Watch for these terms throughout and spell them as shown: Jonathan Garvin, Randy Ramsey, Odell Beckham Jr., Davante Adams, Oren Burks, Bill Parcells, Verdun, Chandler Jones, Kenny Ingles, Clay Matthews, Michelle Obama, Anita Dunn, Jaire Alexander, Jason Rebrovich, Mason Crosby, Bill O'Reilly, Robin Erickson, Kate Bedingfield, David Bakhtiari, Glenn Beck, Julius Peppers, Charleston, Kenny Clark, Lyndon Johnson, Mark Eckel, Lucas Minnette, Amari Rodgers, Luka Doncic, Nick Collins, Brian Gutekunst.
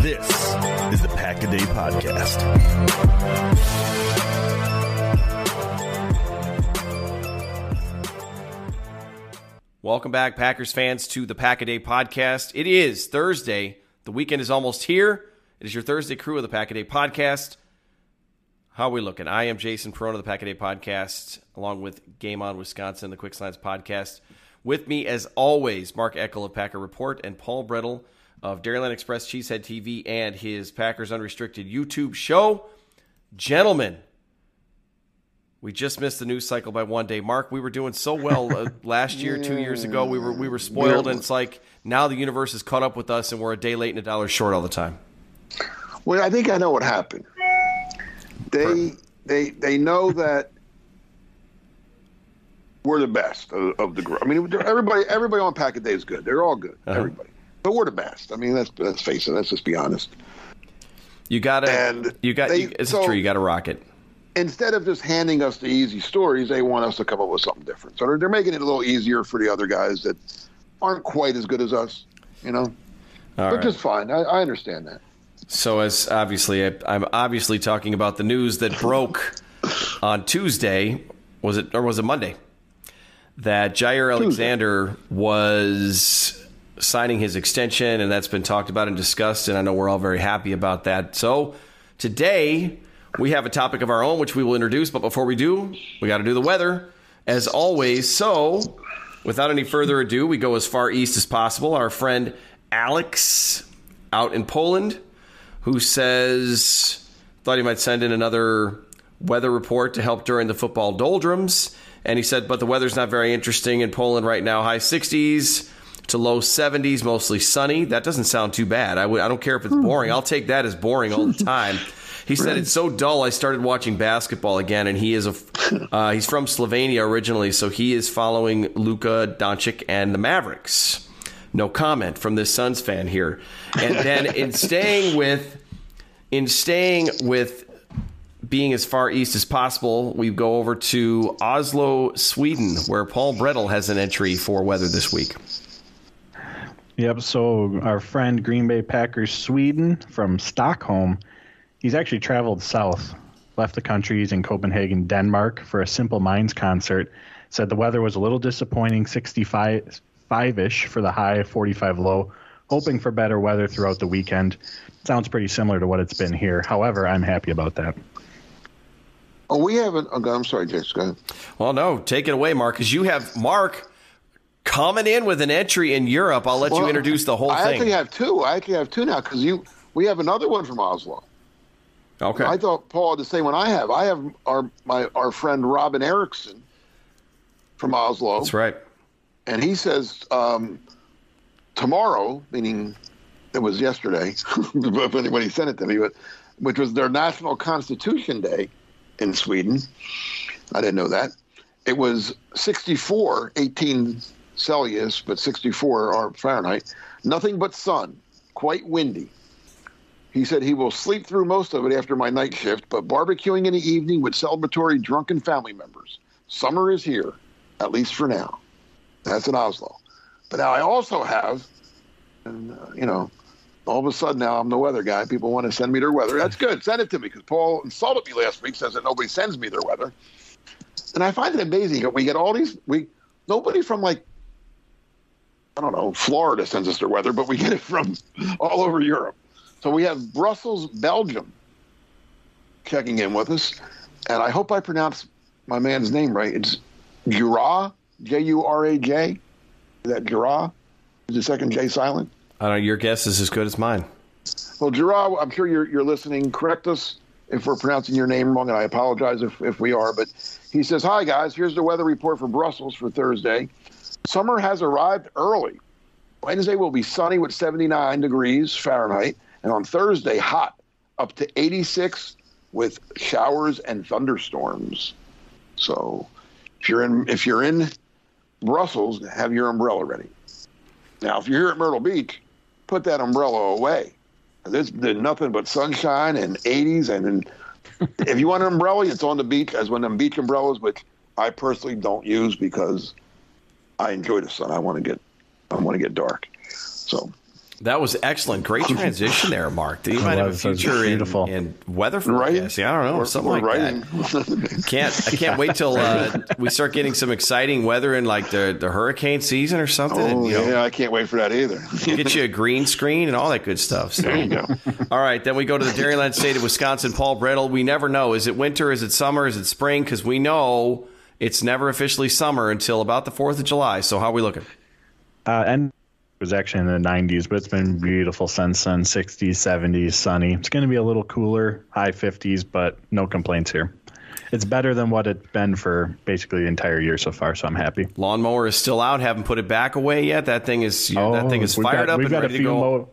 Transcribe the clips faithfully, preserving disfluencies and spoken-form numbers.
This is the Pack a Day Podcast. Welcome back, Packers fans, to the Pack a Day Podcast. It is Thursday. The weekend is almost here. It is your Thursday crew of the Pack a Day Podcast. How are we looking? I am Jason Perona of the Pack a Day Podcast, along with Game On Wisconsin, the Quick Slants Podcast. With me, as always, Mark Eckel of Packer Report and Paul Brettel of Dairyland Express Cheesehead T V and his Packers Unrestricted YouTube show. Gentlemen, we just missed the news cycle by one day. Mark, we were doing so well uh, last year, yeah. two years ago. We were we were spoiled, yeah. and it's like now the universe has caught up with us, and we're a day late and a dollar short all the time. Well, I think I know what happened. They they they know that we're the best of, of the group. I mean, everybody everybody on Pack a Day is good. They're all good. Uh-huh. Everybody. But we're the best. I mean, let's, let's face it. Let's just be honest. You got to – you got. They, you, it's so, true. You got to rock it. Instead of just handing us the easy stories, they want us to come up with something different. So they're, they're making it a little easier for the other guys that aren't quite as good as us, you know. All Which right. is fine. I, I understand that. So as obviously – I'm obviously talking about the news that broke on Tuesday. Was it – or was it Monday? That Jaire Alexander Tuesday. was – signing his extension, and that's been talked about and discussed, and I know we're all very happy about that. So today we have a topic of our own, which we will introduce, but before we do, we got to do the weather, as always. So without any further ado, we go as far east as possible. Our friend Alex out in Poland, who says, thought he might send in another weather report to help during the football doldrums, and he said, but the weather's not very interesting in Poland right now. High sixties to low seventies, mostly sunny. That doesn't sound too bad. I would, I don't care if it's boring. I'll take that as boring all the time. He said, it's so dull, I started watching basketball again, and he is a uh, he's from Slovenia originally, so he is following Luka Doncic and the Mavericks. No comment from this Suns fan here. And then in staying with in staying with being as far east as possible, we go over to Oslo, Sweden, where Paul Brettel has an entry for weather this week. Yep, so our friend Green Bay Packers Sweden from Stockholm, he's actually traveled south, left the country. He's in Copenhagen, Denmark, for a Simple Minds concert. Said the weather was a little disappointing, sixty-five-ish for the high, forty-five low, hoping for better weather throughout the weekend. Sounds pretty similar to what it's been here. However, I'm happy about that. Oh, we haven't. Oh, I'm sorry, Jace, go ahead. Well, no, take it away, Mark, because you have Mark coming in with an entry in Europe. I'll let well, you introduce the whole I thing. I actually have two. I actually have two now because you. We have another one from Oslo. Okay. I thought Paul had the same one I have. I have our my our friend Robin Erickson from Oslo. That's right. And he says um, tomorrow, meaning it was yesterday when he sent it to me, but which was their National Constitution Day in Sweden. I didn't know that. It was sixty-four, eighteen. Celsius, but sixty-four or Fahrenheit. Nothing but sun, quite windy. He said he will sleep through most of it after my night shift, but barbecuing in the evening with celebratory drunken family members. Summer is here, at least for now. That's in Oslo. But now I also have, and uh, you know, all of a sudden now I'm the weather guy. People want to send me their weather. That's good. Send it to me, because Paul insulted me last week, says that nobody sends me their weather. And I find it amazing that we get all these, we nobody from like, I don't know, Florida sends us their weather, but we get it from all over Europe. So we have Brussels, Belgium checking in with us. And I hope I pronounce my man's name right. It's Juraj, J U R A J. Is that Juraj? Is the second J silent? I don't know. Your guess is as good as mine. Well, Juraj, I'm sure you're you're listening. Correct us if we're pronouncing your name wrong, and I apologize if, if we are. But he says, hi, guys. Here's the weather report for Brussels for Thursday. Summer has arrived early. Wednesday will be sunny with seventy-nine degrees Fahrenheit. And on Thursday, hot, up to eighty-six with showers and thunderstorms. So if you're in if you're in Brussels, have your umbrella ready. Now, if you're here at Myrtle Beach, put that umbrella away. There's nothing but sunshine and eighties. And then if you want an umbrella, it's on the beach, as one of them beach umbrellas, which I personally don't use because I enjoy the sun. I want to get I want to get dark. So that was excellent. Great transition there, Mark. You might have a future in, in weather forecasting. I don't know, or something like writing. that. Can't I can't yeah. wait till uh, we start getting some exciting weather in like the, the hurricane season or something. Oh, and, you know, yeah, I can't wait for that either. Get you a green screen and all that good stuff. So. There you go. All right, then we go to the Dairyland State of Wisconsin. Paul Brettel. We never know. Is it winter? Is it summer? Is it spring? Because we know it's never officially summer until about the fourth of July. So how are we looking? Uh, and. It was actually in the nineties, but it's been beautiful since then. sixties, seventies, sunny. It's going to be a little cooler, high fifties, but no complaints here. It's better than what it's been for basically the entire year so far, so I'm happy. Lawnmower is still out. Haven't put it back away yet. That thing is oh, that thing is fired got, up and ready to go. Mo-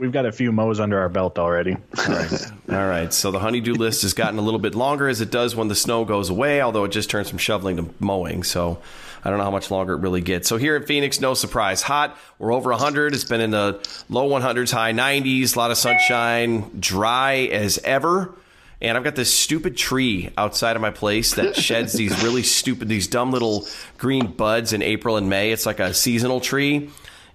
we've got a few mows under our belt already. All right. All right, so the honeydew list has gotten a little bit longer, as it does when the snow goes away, although it just turns from shoveling to mowing, so I don't know how much longer it really gets. So here in Phoenix, no surprise. Hot. We're over one hundred. It's been in the low one hundreds, high nineties. A lot of sunshine. Dry as ever. And I've got this stupid tree outside of my place that sheds these really stupid, these dumb little green buds in April and May. It's like a seasonal tree.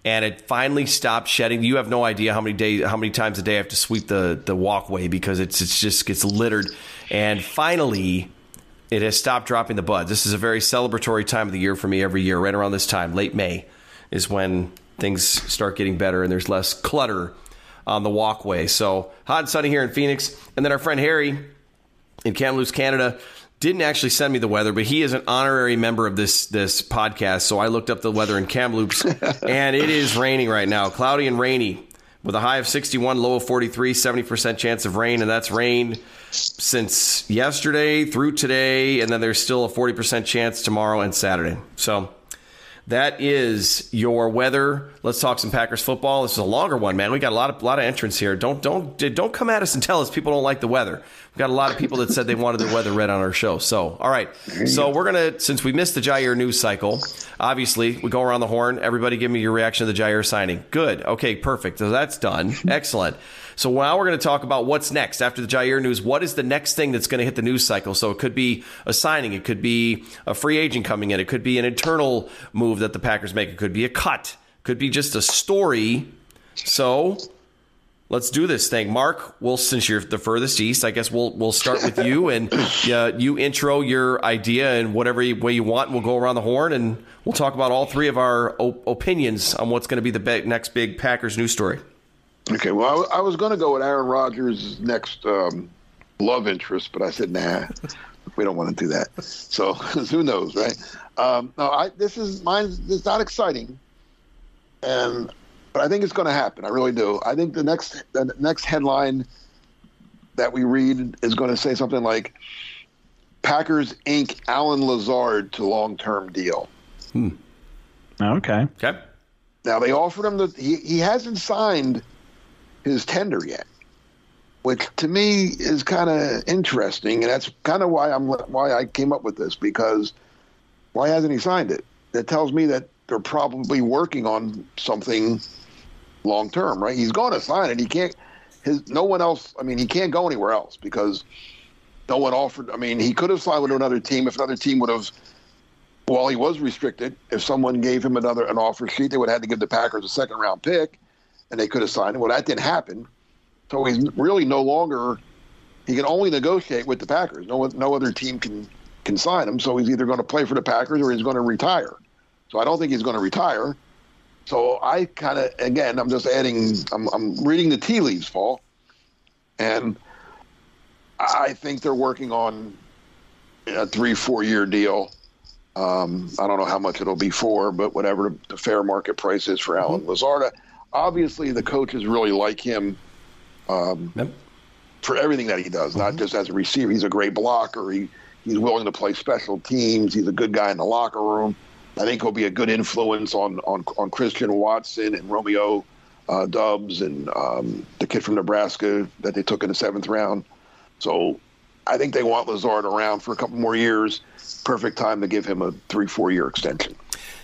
And it finally stopped shedding. You have no idea how many days, how many times a day I have to sweep the, the walkway because it's it's just gets littered. And finally, it has stopped dropping the buds. This is a very celebratory time of the year for me every year. Right around this time, late May, is when things start getting better and there's less clutter on the walkway. So hot and sunny here in Phoenix. And then our friend Harry in Kamloops, Canada, didn't actually send me the weather, but he is an honorary member of this this podcast. So I looked up the weather in Kamloops, and it is raining right now. Cloudy and rainy with a high of sixty-one, low of forty-three, seventy percent chance of rain, and that's rain since yesterday through today, and then there's still a forty percent chance tomorrow and Saturday. So that is your weather. Let's talk some Packers football. This is a longer one, man. We got a lot of a lot of entrants here. Don't don't don't come at us and tell us people don't like the weather. We've got a lot of people that said they wanted their weather read on our show. So, all right. So we're gonna, since we missed the Jaire news cycle, obviously we go around the horn. Everybody, give me your reaction to the Jaire signing. Good. Okay. Perfect. So that's done. Excellent. So now we're going to talk about what's next after the Jaire news. What is the next thing that's going to hit the news cycle? So it could be a signing. It could be a free agent coming in. It could be an internal move that the Packers make. It could be a cut. It could be just a story. So let's do this thing. Mark, well, since you're the furthest east, I guess we'll we'll start with you. And uh, you intro your idea in whatever way you want. We'll go around the horn and we'll talk about all three of our op- opinions on what's going to be the be- next big Packers news story. Okay, well, I, I was going to go with Aaron Rodgers' next um, love interest, but I said, nah, we don't want to do that. So who knows, right? Um, no, I, this is mine. It's not exciting, and but I think it's going to happen. I really do. I think the next the next headline that we read is going to say something like Packers Incorporated. Alan Lazard to long-term deal. Hmm. Okay. Okay. Now they offered him the. He, he hasn't signed his tender yet, which to me is kind of interesting, and that's kind of why I'm why I came up with this, because why hasn't he signed it? That tells me that they're probably working on something long term, right? He's going to sign it. He can't. His no one else. I mean, he can't go anywhere else because no one offered. I mean, he could have signed with another team if another team would have while he was restricted, if someone gave him another an offer sheet, they would have had to give the Packers a second-round pick, and they could have signed him. Well, that didn't happen. So he's really no longer – he can only negotiate with the Packers. No no other team can, can sign him, so he's either going to play for the Packers or he's going to retire. So I don't think he's going to retire. So I kind of – again, I'm just adding – I'm I'm reading the tea leaves, Paul. And I think they're working on a three-, four-year deal. Um, I don't know how much it'll be for, but whatever the fair market price is for Alan Lazard. Obviously, the coaches really like him um, yep. for everything that he does, mm-hmm. not just as a receiver. He's a great blocker. He, he's willing to play special teams. He's a good guy in the locker room. I think he'll be a good influence on on, on Christian Watson and Romeo uh, Doubs and um, the kid from Nebraska that they took in the seventh round. So I think they want Lazard around for a couple more years. Perfect time to give him a three, four-year extension.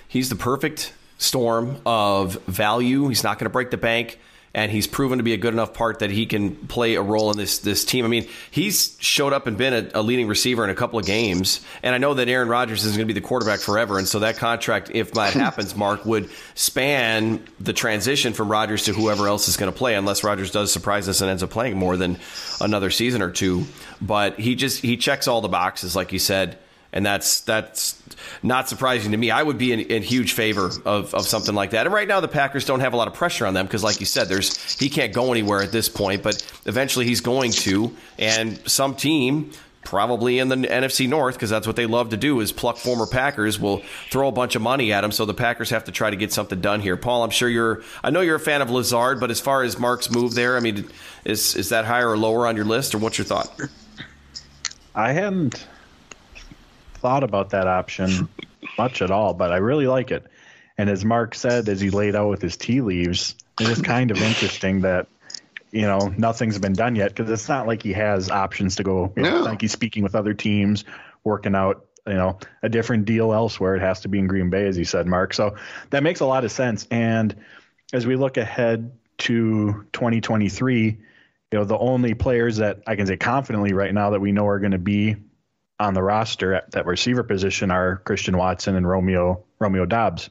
He's the perfect storm of value. He's not going to break the bank, and he's proven to be a good enough part that he can play a role in this this team. I mean, he's showed up and been a, a leading receiver in a couple of games, and I know that Aaron Rodgers is going to be the quarterback forever, and so that contract, if that happens, Mark, would span the transition from Rodgers to whoever else is going to play, unless Rodgers does surprise us and ends up playing more than another season or two. But he just he checks all the boxes, like you said, and that's that's not surprising to me. I would be in, in huge favor of, of something like that. And right now the Packers don't have a lot of pressure on them because, like you said, there's he can't go anywhere at this point. But eventually he's going to. And some team, probably in the N F C North, because that's what they love to do, is pluck former Packers, will throw a bunch of money at them. So the Packers have to try to get something done here. Paul, I'm sure you're – I know you're a fan of Lazard, but as far as Mark's move there, I mean, is is that higher or lower on your list, or what's your thought? I hadn't – thought about that option much at all, but I really like it. And as Mark said, as he laid out with his tea leaves, it is kind of interesting that, you know, nothing's been done yet, because it's not like he has options to go, you know, no. like he's speaking with other teams, working out, you know, a different deal elsewhere. It has to be in Green Bay, as he said, Mark. So that makes a lot of sense. And as we look ahead to twenty twenty-three, you know, the only players that I can say confidently right now that we know are going to be on the roster at that receiver position are Christian Watson and Romeo Romeo Doubs.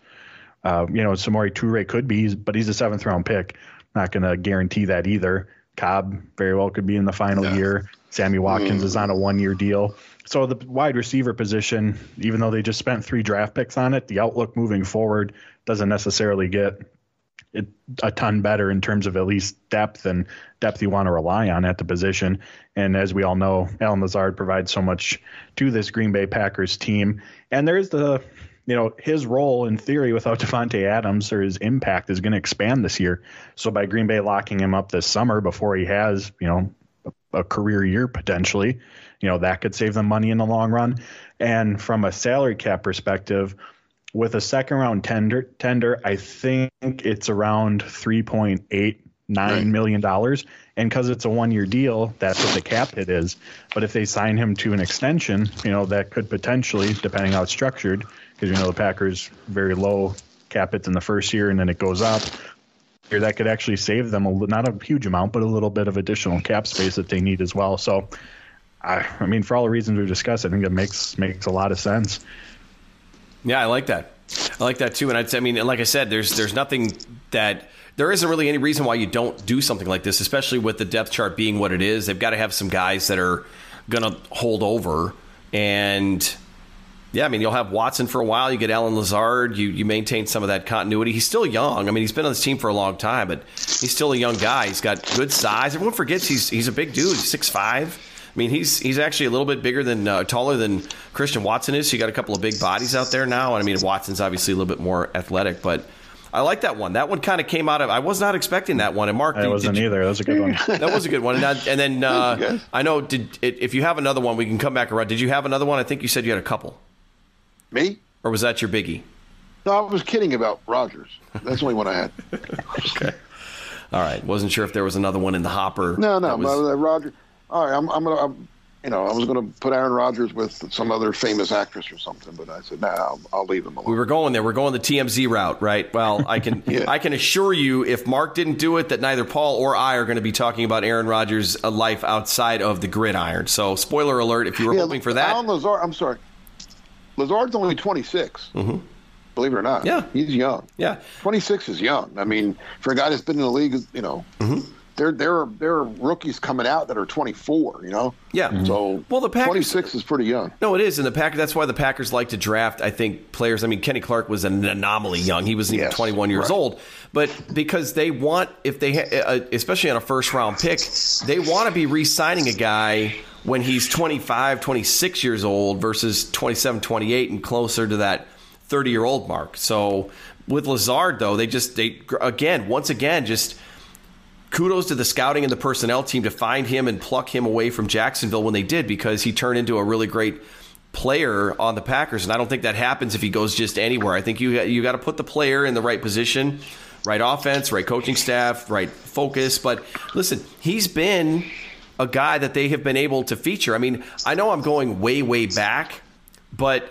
Uh, you know, Samori Toure could be, but he's a seventh round pick. Not going to guarantee that either. Cobb very well could be in the final yeah. year. Sammy Watkins mm. is on a one year deal. So the wide receiver position, even though they just spent three draft picks on it, the outlook moving forward doesn't necessarily get it a ton better in terms of at least depth and depth you want to rely on at the position. And as we all know, Alan Lazard provides so much to this Green Bay Packers team. And there's the, you know, his role in theory without Davante Adams, or his impact, is going to expand this year. So by Green Bay locking him up this summer before he has, you know, a career year potentially, you know, that could save them money in the long run. And from a salary cap perspective, with a second-round tender, tender, I think it's around three point eight nine million dollars. And because it's a one-year deal, that's what the cap hit is. But if they sign him to an extension, you know, that could potentially, depending how it's structured, because, you know, the Packers very low cap hits in the first year, and then it goes up, that could actually save them a, not a huge amount, but a little bit of additional cap space that they need as well. So, I, I mean, for all the reasons we've discussed, I think it makes makes a lot of sense. Yeah, I like that. I like that, too. And I'd, I mean, like I said, there's there's nothing that there isn't really any reason why you don't do something like this, especially with the depth chart being what it is. They've got to have some guys that are going to hold over. And, yeah, I mean, you'll have Watson for a while. You get Alan Lazard. You, you maintain some of that continuity. He's still young. I mean, he's been on this team for a long time, but he's still a young guy. He's got good size. Everyone forgets he's he's a big dude. He's six five. I mean, he's he's actually a little bit bigger than uh, taller than Christian Watson is. So you got a couple of big bodies out there now. And I mean, Watson's obviously a little bit more athletic, but I like that one. That one kind of came out of I was not expecting that one. And Mark, I wasn't you, either. That was a good one. That was a good one. And, that, and then uh, I know did it, if you have another one, we can come back around. Did you have another one? I think you said you had a couple. Me? Or was that your biggie? No, I was kidding about Rodgers. That's the only one I had. Okay. All right. Wasn't sure if there was another one in the hopper. No, no, no, Rodgers. All right, I'm, I'm gonna, I'm, you know, I was gonna put Aaron Rodgers with some other famous actress or something, but I said, nah, I'll, I'll leave him alone. We were going there. We're going the T M Z route, right? Well, I can, yeah. I can assure you, if Mark didn't do it, that neither Paul or I are going to be talking about Aaron Rodgers' life outside of the gridiron. So, spoiler alert, if you were yeah, hoping for that. Alan Lazard, I'm sorry. Lazard's only twenty-six. Mm-hmm. Believe it or not. Yeah. He's young. Yeah. twenty-six is young. I mean, for a guy that's been in the league, you know, mm-hmm. there there are there are rookies coming out that are twenty-four, you know? Yeah. Mm-hmm. So well, the Packers, twenty-six is pretty young. No, it is. And the Packers, that's why the Packers like to draft, I think, players. I mean, Kenny Clark was an anomaly young. He wasn't even yes, twenty-one years right. old. But because they want, if they, ha- especially on a first-round pick, they want to be re-signing a guy when he's twenty-five, twenty-six years old versus twenty-seven, twenty-eight and closer to that thirty-year-old mark. So with Lazard, though, they just, they again, once again, just kudos to the scouting and the personnel team to find him and pluck him away from Jacksonville when they did, because he turned into a really great player on the Packers. And I don't think that happens if he goes just anywhere. I think you you got to put the player in the right position, right offense, right coaching staff, right focus. But listen, he's been a guy that they have been able to feature. I mean, I know I'm going way, way back, but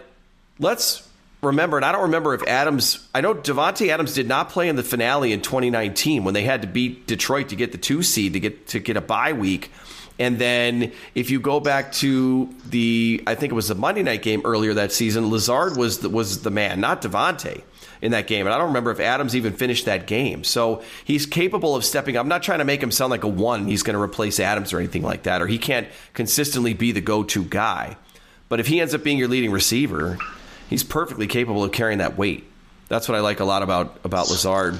let's remember, and I don't remember if Adams, I know Davante Adams did not play in the finale in twenty nineteen when they had to beat Detroit to get the two seed to get to get a bye week. And then if you go back to the, I think it was the Monday night game earlier that season, Lazard was the, was the man, not Davante in that game. And I don't remember if Adams even finished that game. So he's capable of stepping up. I'm not trying to make him sound like a one. He's going to replace Adams or anything like that, or he can't consistently be the go-to guy. But if he ends up being your leading receiver, he's perfectly capable of carrying that weight. That's what I like a lot about about Lazard.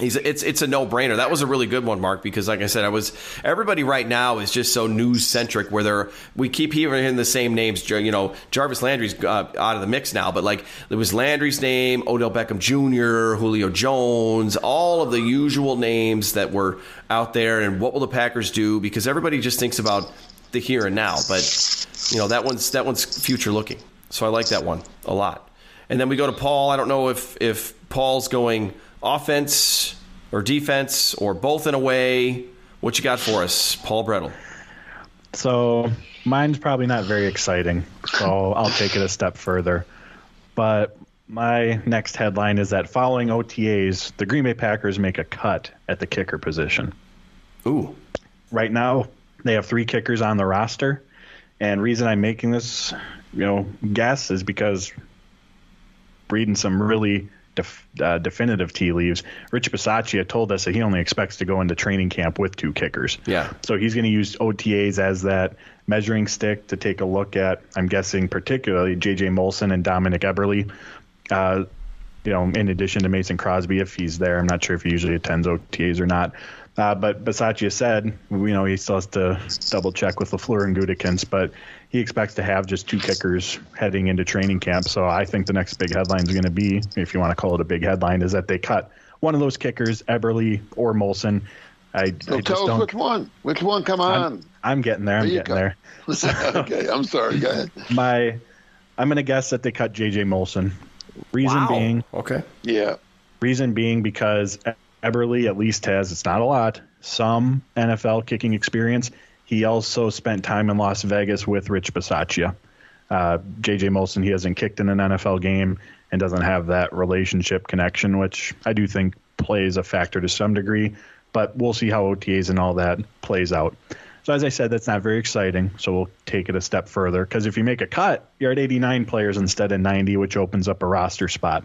He's it's it's a no-brainer. That was a really good one, Mark, because like I said, I was everybody right now is just so news-centric where they're we keep hearing the same names. You know, Jarvis Landry's uh, out of the mix now, but like it was Landry's name, Odell Beckham Junior, Julio Jones, all of the usual names that were out there, and what will the Packers do? Because everybody just thinks about the here and now, but you know that one's that one's future-looking. So I like that one a lot. And then we go to Paul. I don't know if, if Paul's going offense or defense or both in a way. What you got for us, Paul Brettel? So mine's probably not very exciting, so I'll take it a step further. But my next headline is that following O T As, the Green Bay Packers make a cut at the kicker position. Ooh. Right now, they have three kickers on the roster. And reason I'm making this, you know, guess is because reading some really def, uh, definitive tea leaves, Rich Bisaccia told us that he only expects to go into training camp with two kickers. Yeah. So he's going to use O T As as that measuring stick to take a look at, I'm guessing, particularly J J. Molson and Dominik Eberle, uh, you know, in addition to Mason Crosby, if he's there. I'm not sure if he usually attends O T As or not. Uh, but Bisaccia said, you know, he still has to double check with LaFleur and Gutekunst, but he expects to have just two kickers heading into training camp. So I think the next big headline is going to be, if you want to call it a big headline, is that they cut one of those kickers, Eberle or Molson. I, so I tell us which one. Which one? Come on. I'm, I'm getting there. I'm there getting go. there. Okay. I'm sorry. Go ahead. My, I'm going to guess that they cut J J. Molson. Reason wow. being. Okay. Yeah. Reason being because Eberle at least has, it's not a lot, some N F L kicking experience. He also spent time in Las Vegas with Rich Bisaccia. Uh, J J. Molson, he hasn't kicked in an N F L game and doesn't have that relationship connection, which I do think plays a factor to some degree. But we'll see how O T As and all that plays out. So as I said, that's not very exciting, so we'll take it a step further. Because if you make a cut, you're at eighty-nine players instead of ninety, which opens up a roster spot.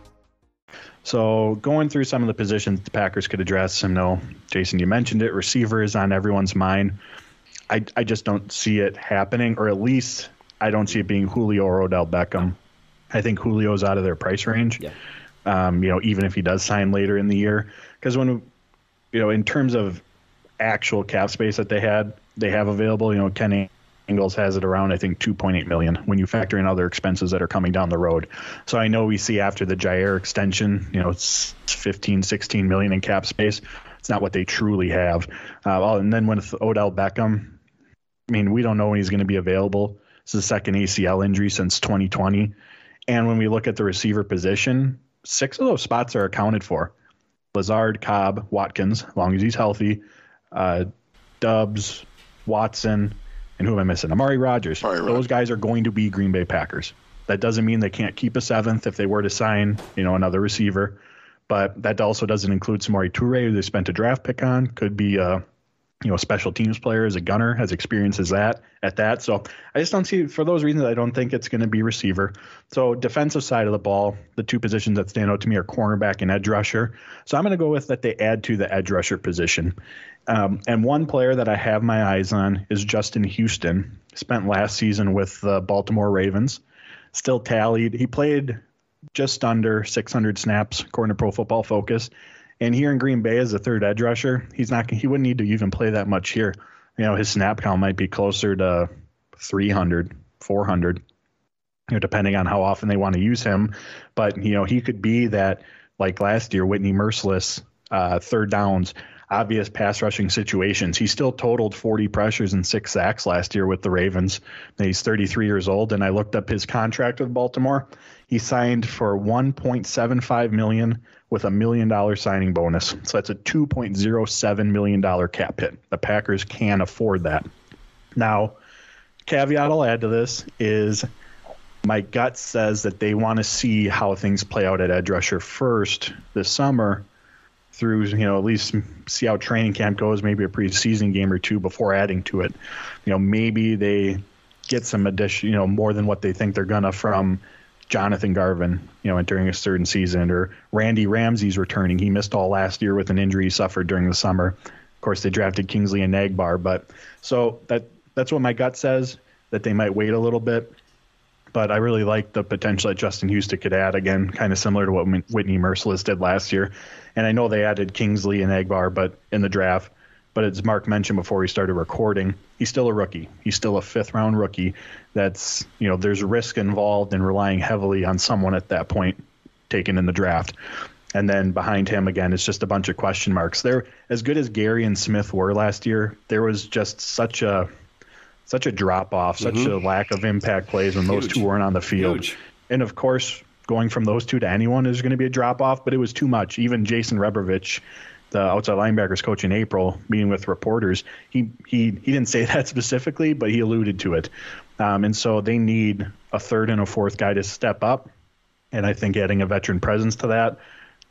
So going through some of the positions the Packers could address, and no, Jason, you mentioned it, receiver is on everyone's mind. I, I just don't see it happening, or at least I don't see it being Julio or Odell Beckham. I think Julio's out of their price range, yeah. um, you know, even if he does sign later in the year. Because when, you know, in terms of actual cap space that they had, they have available, you know, Kenny Ingles has it around, I think, two point eight million dollars when you factor in other expenses that are coming down the road. So I know we see after the Jaire extension, you know, it's fifteen, sixteen million dollars in cap space. It's not what they truly have. Uh, and then with Odell Beckham, I mean, we don't know when he's going to be available. It's the second A C L injury since twenty twenty. And when we look at the receiver position, six of those spots are accounted for. Lazard, Cobb, Watkins, as long as he's healthy, uh, Doubs, Watson, and who am I missing? Amari Rodgers. Amari Rodgers. Those guys are going to be Green Bay Packers. That doesn't mean they can't keep a seventh if they were to sign, you know, another receiver. But that also doesn't include Samori Toure, who they spent a draft pick on. Could be a, you know, special teams player, as a gunner, has experience as that at that. So I just don't see, for those reasons, I don't think it's going to be receiver. So defensive side of the ball, the two positions that stand out to me are cornerback and edge rusher. So I'm going to go with that they add to the edge rusher position. Um, and one player that I have my eyes on is Justin Houston. Spent last season with the Baltimore Ravens. Still tallied. He played just under six hundred snaps, according to Pro Football Focus. And here in Green Bay as a third edge rusher, he's not, he wouldn't need to even play that much here. You know, his snap count might be closer to three hundred, four hundred, you know, depending on how often they want to use him. But, you know, he could be that, like last year, Whitney Mercilus, uh, third downs, obvious pass rushing situations. He still totaled forty pressures and six sacks last year with the Ravens. And he's thirty-three years old, and I looked up his contract with Baltimore. He signed for one point seven five million dollars with a million dollar signing bonus. So that's a two point zero seven million dollars cap hit. The Packers can afford that. Now, caveat I'll add to this is my gut says that they want to see how things play out at edge rusher first this summer through, you know, at least see how training camp goes, maybe a preseason game or two before adding to it. You know, maybe they get some addition, you know, more than what they think they're going to from Jonathan Garvin, you know, entering his third season, or Randy Ramsey's returning. He missed all last year with an injury he suffered during the summer. Of course, they drafted Kingsley Enagbare, but so that that's what my gut says, that they might wait a little bit. But I really like the potential that Justin Houston could add, again, kind of similar to what Whitney Mercilus did last year. And I know they added Kingsley Enagbare, but in the draft. But as Mark mentioned before we started recording, he's still a rookie. He's still a fifth-round rookie. That's, you know, there's risk involved in relying heavily on someone at that point taken in the draft. And then behind him, again, it's just a bunch of question marks. They're as good as Gary and Smith were last year, there was just such a such a drop-off, mm-hmm. such a lack of impact plays when Huge. Those two weren't on the field. Huge. And, of course, going from those two to anyone is going to be a drop-off, but it was too much. Even Jason Rebrovich, the outside linebackers coach in April, meeting with reporters, he he he didn't say that specifically, but he alluded to it. Um, and so they need a third and a fourth guy to step up. And I think adding a veteran presence to that,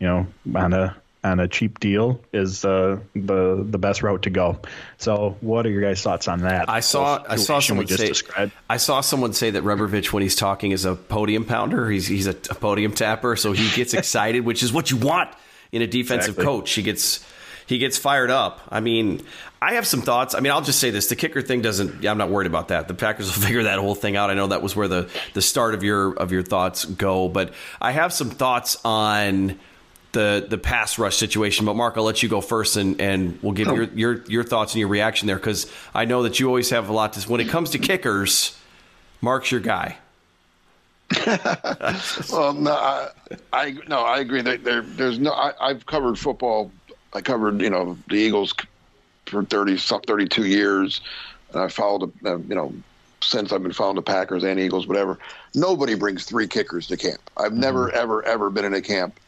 you know, on a on a cheap deal is uh, the the best route to go. So what are your guys' thoughts on that? I saw I saw someone say described? I saw someone say that Rebrovich, when he's talking, is a podium pounder. He's he's a, a podium tapper, so he gets excited, which is what you want in a defensive exactly. coach. He gets he gets fired up. I mean, I have some thoughts. I mean, I'll just say this. The kicker thing doesn't – I'm not worried about that. The Packers will figure that whole thing out. I know that was where the, the start of your of your thoughts go. But I have some thoughts on the the pass rush situation. But, Mark, I'll let you go first, and, and we'll give oh. your, your, your thoughts and your reaction there, because I know that you always have a lot to – when it comes to kickers, Mark's your guy. well, no, I, I no, I agree. There, there there's no. I, I've covered football. I covered, you know, the Eagles for thirty some thirty-two years, and I followed, uh, you know, since I've been following the Packers and Eagles, whatever. Nobody brings three kickers to camp. I've never, mm-hmm. ever, ever been in a camp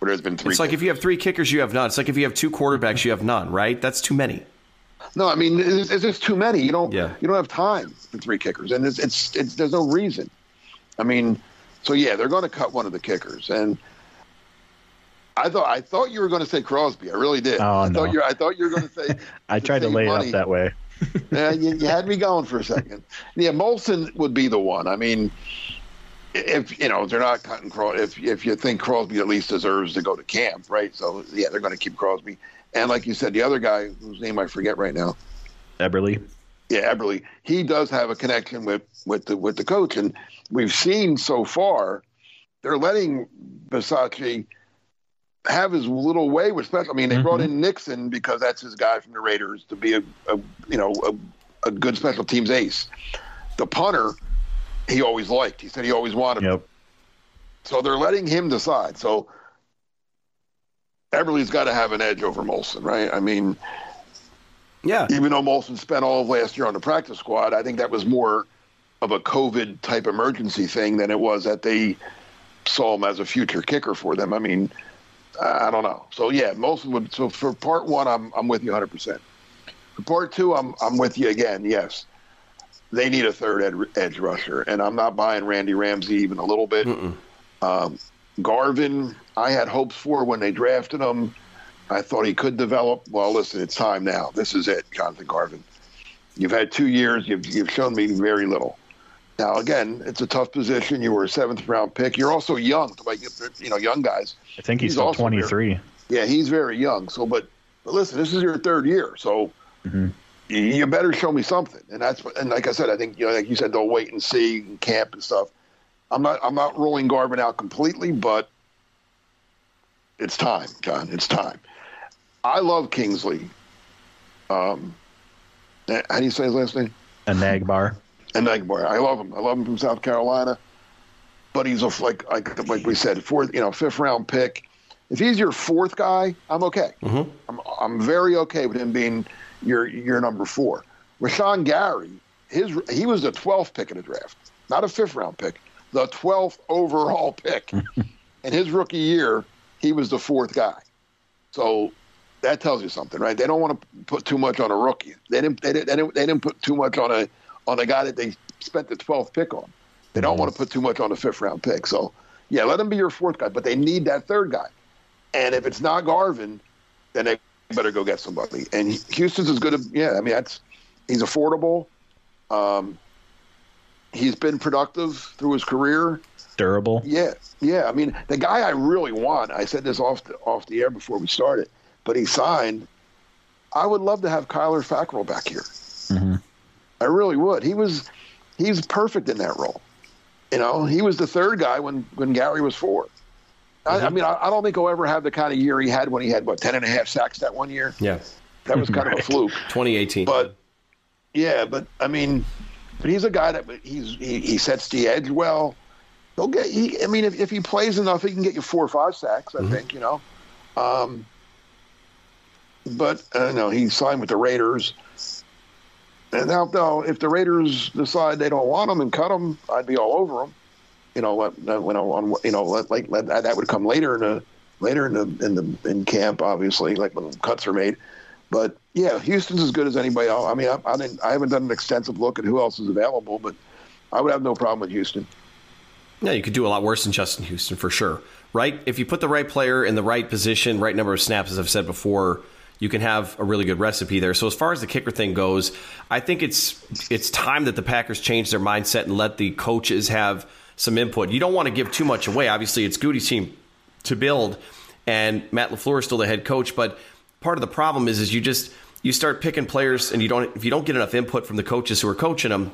where there's been three. It's like kickers. If you have three kickers, you have none. It's like if you have two quarterbacks, you have none. Right? That's too many. No, I mean, it's, it's just too many. You don't. Yeah. You don't have time for three kickers, and it's it's, it's there's no reason. I mean, so yeah, they're going to cut one of the kickers, and I thought I thought you were going to say Crosby. I really did. Oh, I no. thought you I thought you were going to say. I to tried to lay money. It up that way. Yeah, you, you had me going for a second. Yeah, Molson would be the one. I mean, if you know they're not cutting Crosby, if if you think Crosby at least deserves to go to camp, right? So yeah, they're going to keep Crosby, and like you said, the other guy whose name I forget right now, Eberle. Yeah, Eberle. He does have a connection with, with the with the coach, and we've seen so far they're letting Bisaccia have his little way with special. I mean, they mm-hmm. brought in Nixon because that's his guy from the Raiders to be a, a you know a, a good special teams ace. The punter, he always liked. He said he always wanted. Yep. Him. So they're letting him decide. So Eberle's got to have an edge over Molson, right? I mean. Yeah. Even though Molson spent all of last year on the practice squad, I think that was more of a COVID type emergency thing than it was that they saw him as a future kicker for them. I mean, I don't know. So yeah, Molson would. So for part one, I'm I'm with you one hundred percent. For part two, I'm I'm with you again. Yes, they need a third ed, edge rusher, and I'm not buying Randy Ramsey even a little bit. Um, Garvin, I had hopes for when they drafted him. I thought he could develop. Well, listen, it's time now. This is it, Jonathan Garvin. You've had two years. You've you've shown me very little. Now, again, it's a tough position. You were a seventh round pick. You're also young. Like, you know, young guys. I think he's, he's still twenty-three. Very, yeah, he's very young. So, but, but listen, this is your third year. So mm-hmm. you, you better show me something. And that's and like I said, I think you know, like you said, they'll wait and see and camp and stuff. I'm not I'm not ruling Garvin out completely, but it's time, John. It's time. I love Kingsley. Um, how do you say his last name? Enagbare. Enagbare. I love him. I love him from South Carolina. But he's a like like like we said, fourth, you know, fifth round pick. If he's your fourth guy, I'm okay. Mm-hmm. I'm I'm very okay with him being your your number four. Rashan Gary, his he was the twelfth pick in the draft, not a fifth round pick, the twelfth overall pick. In his rookie year, he was the fourth guy. So. That tells you something, right? They don't want to put too much on a rookie. They didn't. They didn't. They didn't put too much on a on a guy that they spent the twelfth pick on. They don't want to put too much on a fifth round pick. So, yeah, let him be your fourth guy, but they need that third guy. And if it's not Garvin, then they better go get somebody. And Houston's as good. As, yeah, I mean that's he's affordable. Um, he's been productive through his career. Durable. Yeah, yeah. I mean the guy I really want. I said this off the, off the air before we started. But he signed. I would love to have Kyler Fackrell back here. Mm-hmm. I really would. He was, he's perfect in that role. You know, he was the third guy when, when Gary was four. I, mm-hmm. I mean, I, I don't think he'll ever have the kind of year he had when he had, what, ten and a half sacks that one year? Yeah. That was kind right. of a fluke. twenty eighteen. But, yeah, but, I mean, but he's a guy that he's he, he sets the edge well. He'll get, he, I mean, if, if he plays enough, he can get you four or five sacks, I mm-hmm. think, you know. Um But uh, no, he signed with the Raiders. And now, now, if the Raiders decide they don't want him and cut him, I'd be all over him. You know, when on you know, like that would come later in the later in the in the in camp, obviously, like when cuts are made. But yeah, Houston's as good as anybody else. I mean, I, I didn't, I haven't done an extensive look at who else is available, but I would have no problem with Houston. Yeah, you could do a lot worse than Justin Houston for sure, right? If you put the right player in the right position, right number of snaps, as I've said before. You can have a really good recipe there. So as far as the kicker thing goes, I think it's it's time that the Packers change their mindset and let the coaches have some input. You don't want to give too much away. Obviously, it's Goody's team to build, and Matt LaFleur is still the head coach. But part of the problem is, is you just, you start picking players and you don't, if you don't get enough input from the coaches who are coaching them,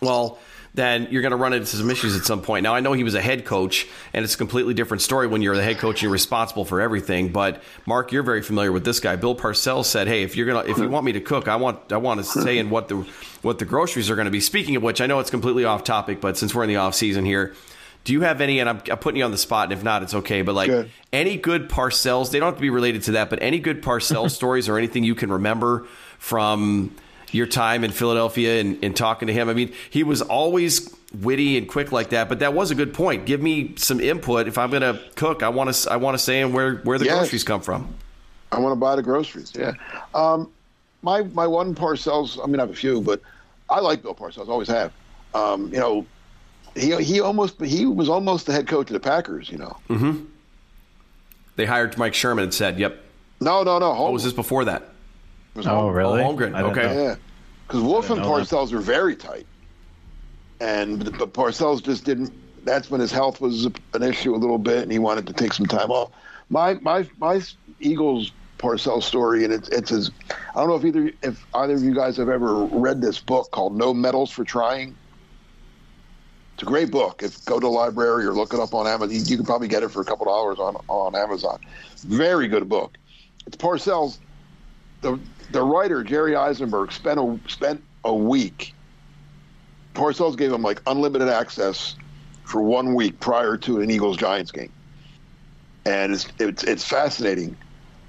well, then you're going to run into some issues at some point. Now, I know he was a head coach, and it's a completely different story when you're the head coach and you're responsible for everything. But, Mark, you're very familiar with this guy. Bill Parcells said, hey, if you're gonna, if you want me to cook, I want I want to say in what the what the groceries are going to be. Speaking of which, I know it's completely off topic, but since we're in the off season here, do you have any, and I'm, I'm putting you on the spot, and if not, it's okay, but like good. Any good Parcells, they don't have to be related to that, but any good Parcells stories or anything you can remember from – your time in Philadelphia and, and talking to him? I mean, he was always witty and quick like that, but that was a good point. Give me some input. If I'm going to cook, I want to I want to say where, where the yes. groceries come from. I want to buy the groceries, yeah. Um, my my one Parcells, I mean, I have a few, but I like Bill Parcells, always have. Um, you know, he he almost he was almost the head coach of the Packers, you know. Mm-hmm. They hired Mike Sherman and said, yep. No, no, no. Holmgren. Oh, was this before that? Oh, really? Oh, Holmgren. Okay. Yeah. Because Wolf and Parcells that. were very tight. And but Parcells just didn't. That's when his health was an issue a little bit, and he wanted to take some time off. My my my Eagles Parcells story, and it's it's as I don't know if either if either of you guys have ever read this book called No Medals for Trying. It's a great book. If go to the library or look it up on Amazon, you can probably get it for a couple dollars on on Amazon. Very good book. It's Parcells. The the writer Jerry Eisenberg spent a spent a week. Parcells gave him like unlimited access for one week prior to an Eagles Giants game, and it's it's, it's fascinating,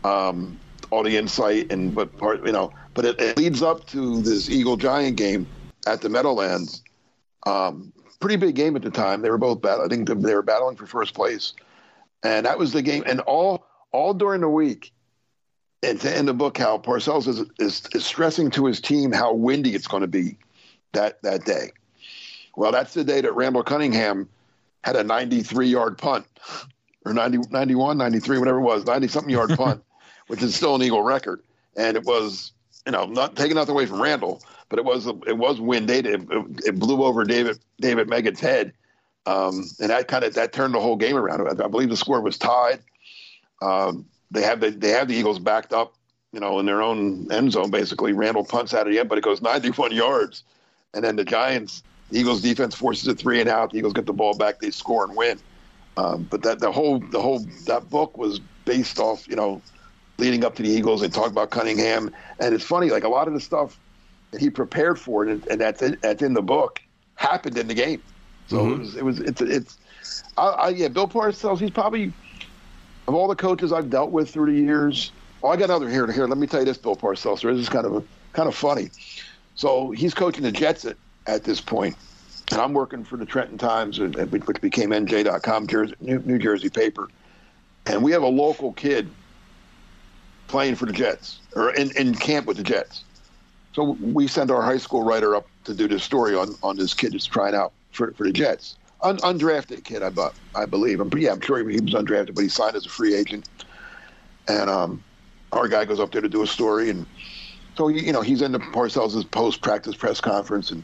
um, all the insight and but part you know but it, it leads up to this Eagle Giant game at the Meadowlands, um, pretty big game at the time. They were both battling. I think they were battling for first place, and that was the game. And all all during the week. And to end the book, how Parcells is, is is stressing to his team how windy it's going to be that that day. Well, that's the day that Randall Cunningham had a ninety-three-yard punt, or ninety, ninety-one, ninety-three, whatever it was, ninety-something-yard punt, which is still an Eagle record. And it was, you know, not taking nothing away from Randall, but it was it was windy. It, it blew over David David Meggett's head, um, and that kind of that turned the whole game around. I believe the score was tied. Um, They have the they have the Eagles backed up, you know, in their own end zone basically. Randall punts out of the end, but it goes ninety-one yards, and then the Giants, the Eagles defense forces a three and out. The Eagles get the ball back, they score and win. Um, but that the whole the whole that book was based off, you know, leading up to the Eagles and talk about Cunningham. And it's funny, like a lot of the stuff that he prepared for and, and that's in, that's in the book happened in the game. So mm-hmm. it was it was it's it's I, I, yeah Bill Parcells, he's probably. Of all the coaches I've dealt with through the years, oh, I got another here to here. Let me tell you this, Bill Parcells. This is kind of a, kind of funny. So he's coaching the Jets at, at this point, and I'm working for the Trenton Times, which became N J dot com, Jersey, New, New Jersey paper. And we have a local kid playing for the Jets, or in, in camp with the Jets. So we send our high school writer up to do this story on, on this kid that's trying out for, for the Jets. Un- undrafted kid, I, bu- I believe. I'm, yeah, I'm sure he, he was undrafted, but he signed as a free agent. And um, our guy goes up there to do a story, and so he, you know he's in the Parcells' post-practice press conference, and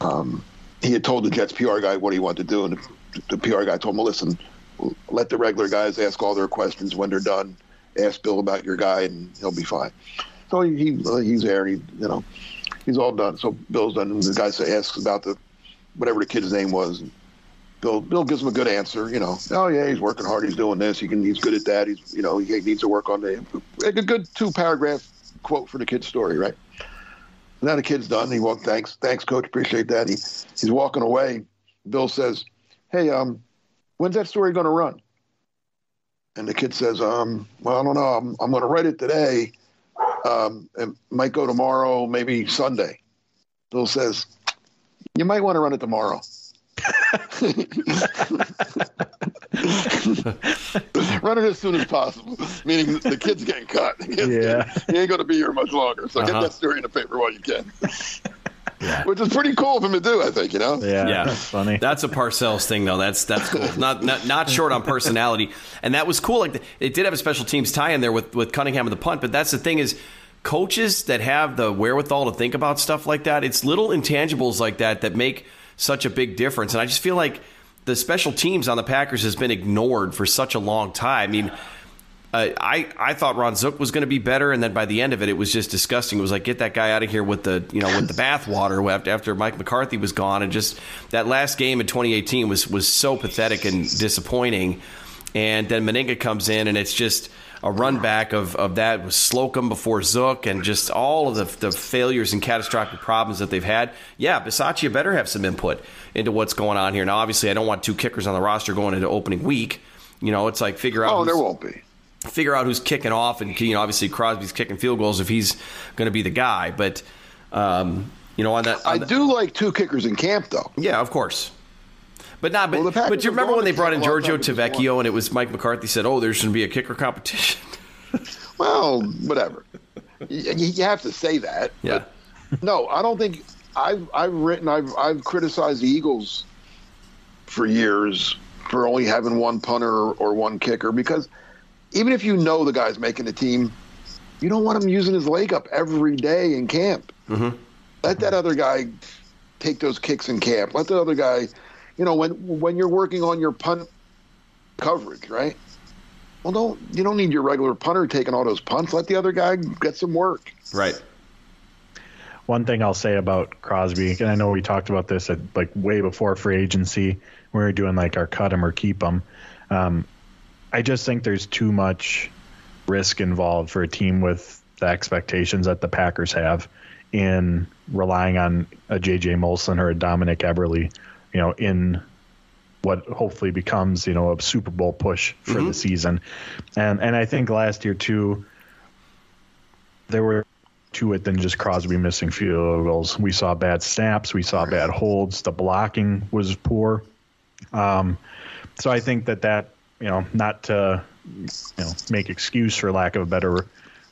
um, he had told the Jets P R guy what he wanted to do, and the, the P R guy told him, well, "Listen, let the regular guys ask all their questions when they're done. Ask Bill about your guy, and he'll be fine." So he, he he's there, and he, you know he's all done. So Bill's done, and the guy says, asks about the whatever the kid's name was. And, Bill, Bill gives him a good answer, you know. Oh yeah, he's working hard. He's doing this. He can. He's good at that. He's, you know, he needs to work on the a good two-paragraph quote for the kid's story, right? And now the kid's done. He walked. Thanks, thanks, coach. Appreciate that. He, he's walking away. Bill says, "Hey, um, when's that story going to run?" And the kid says, "Um, well, I don't know. I'm, I'm going to write it today. Um, it might go tomorrow, maybe Sunday." Bill says, "You might want to run it tomorrow." Run it as soon as possible, meaning the kid's getting caught. The kid's yeah. getting, he ain't going to be here much longer, so uh-huh. get that story in the paper while you can. Yeah. Which is pretty cool of him to do, I think, you know? Yeah, yeah. That's funny. That's a Parcells thing, though. That's that's cool. Not, not not short on personality. And that was cool. Like the, it did have a special teams tie in there with, with Cunningham and the punt, but that's the thing is, coaches that have the wherewithal to think about stuff like that, it's little intangibles like that that make – such a big difference. And I just feel like the special teams on the Packers has been ignored for such a long time. I mean, Uh, I, I thought Ron Zook was going to be better, and then by the end of it, it was just disgusting. It was like, get that guy out of here with the you know with the bathwater after Mike McCarthy was gone, and just that last game in twenty eighteen was was so pathetic and disappointing. And then Meninga comes in, and it's just a run back of of that was Slocum before Zook, and just all of the, the failures and catastrophic problems that they've had. Yeah, Bisaccia better have some input into what's going on here. Now, obviously, I don't want two kickers on the roster going into opening week. You know, it's like figure out. Oh, there won't be. Figure out who's kicking off, and you know, obviously Crosby's kicking field goals if he's going to be the guy. But um, you know, on that, on I the, do like two kickers in camp, though. Yeah, of course. But not. Well, but, but do you remember when they brought in Giorgio Tavecchio, and it was Mike McCarthy said, "Oh, there's going to be a kicker competition." Well, whatever. You, you have to say that. Yeah. No, I don't think I've I've written I've I've criticized the Eagles for years for only having one punter or, or one kicker because. Even if you know the guy's making the team, you don't want him using his leg up every day in camp. Mm-hmm. Let that other guy take those kicks in camp. Let the other guy, you know, when when you're working on your punt coverage, right? Well, don't you don't need your regular punter taking all those punts. Let the other guy get some work. Right. One thing I'll say about Crosby, and I know we talked about this at like way before free agency, we were doing like our cut him or keep him. Um, I just think there's too much risk involved for a team with the expectations that the Packers have in relying on a J J. Molson or a Dominik Eberle, you know, in what hopefully becomes, you know, a Super Bowl push for mm-hmm. the season. And and I think last year, too, there were to it than just Crosby missing field goals. We saw bad snaps. We saw bad holds. The blocking was poor. Um, so I think that that, you know, not to you know make excuse for lack of a better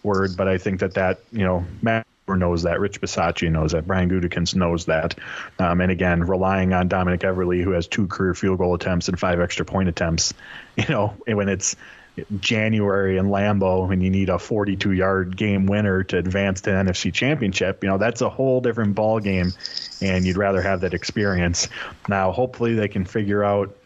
word, but I think that that you know Matt knows that, Rich Bisaccia knows that, Brian Gutekunst knows that, um, and again relying on Dominik Eberle, who has two career field goal attempts and five extra point attempts, you know, when it's January in Lambeau and you need a forty-two yard game winner to advance to the N F C Championship, you know, that's a whole different ball game, and you'd rather have that experience. Now, hopefully, they can figure out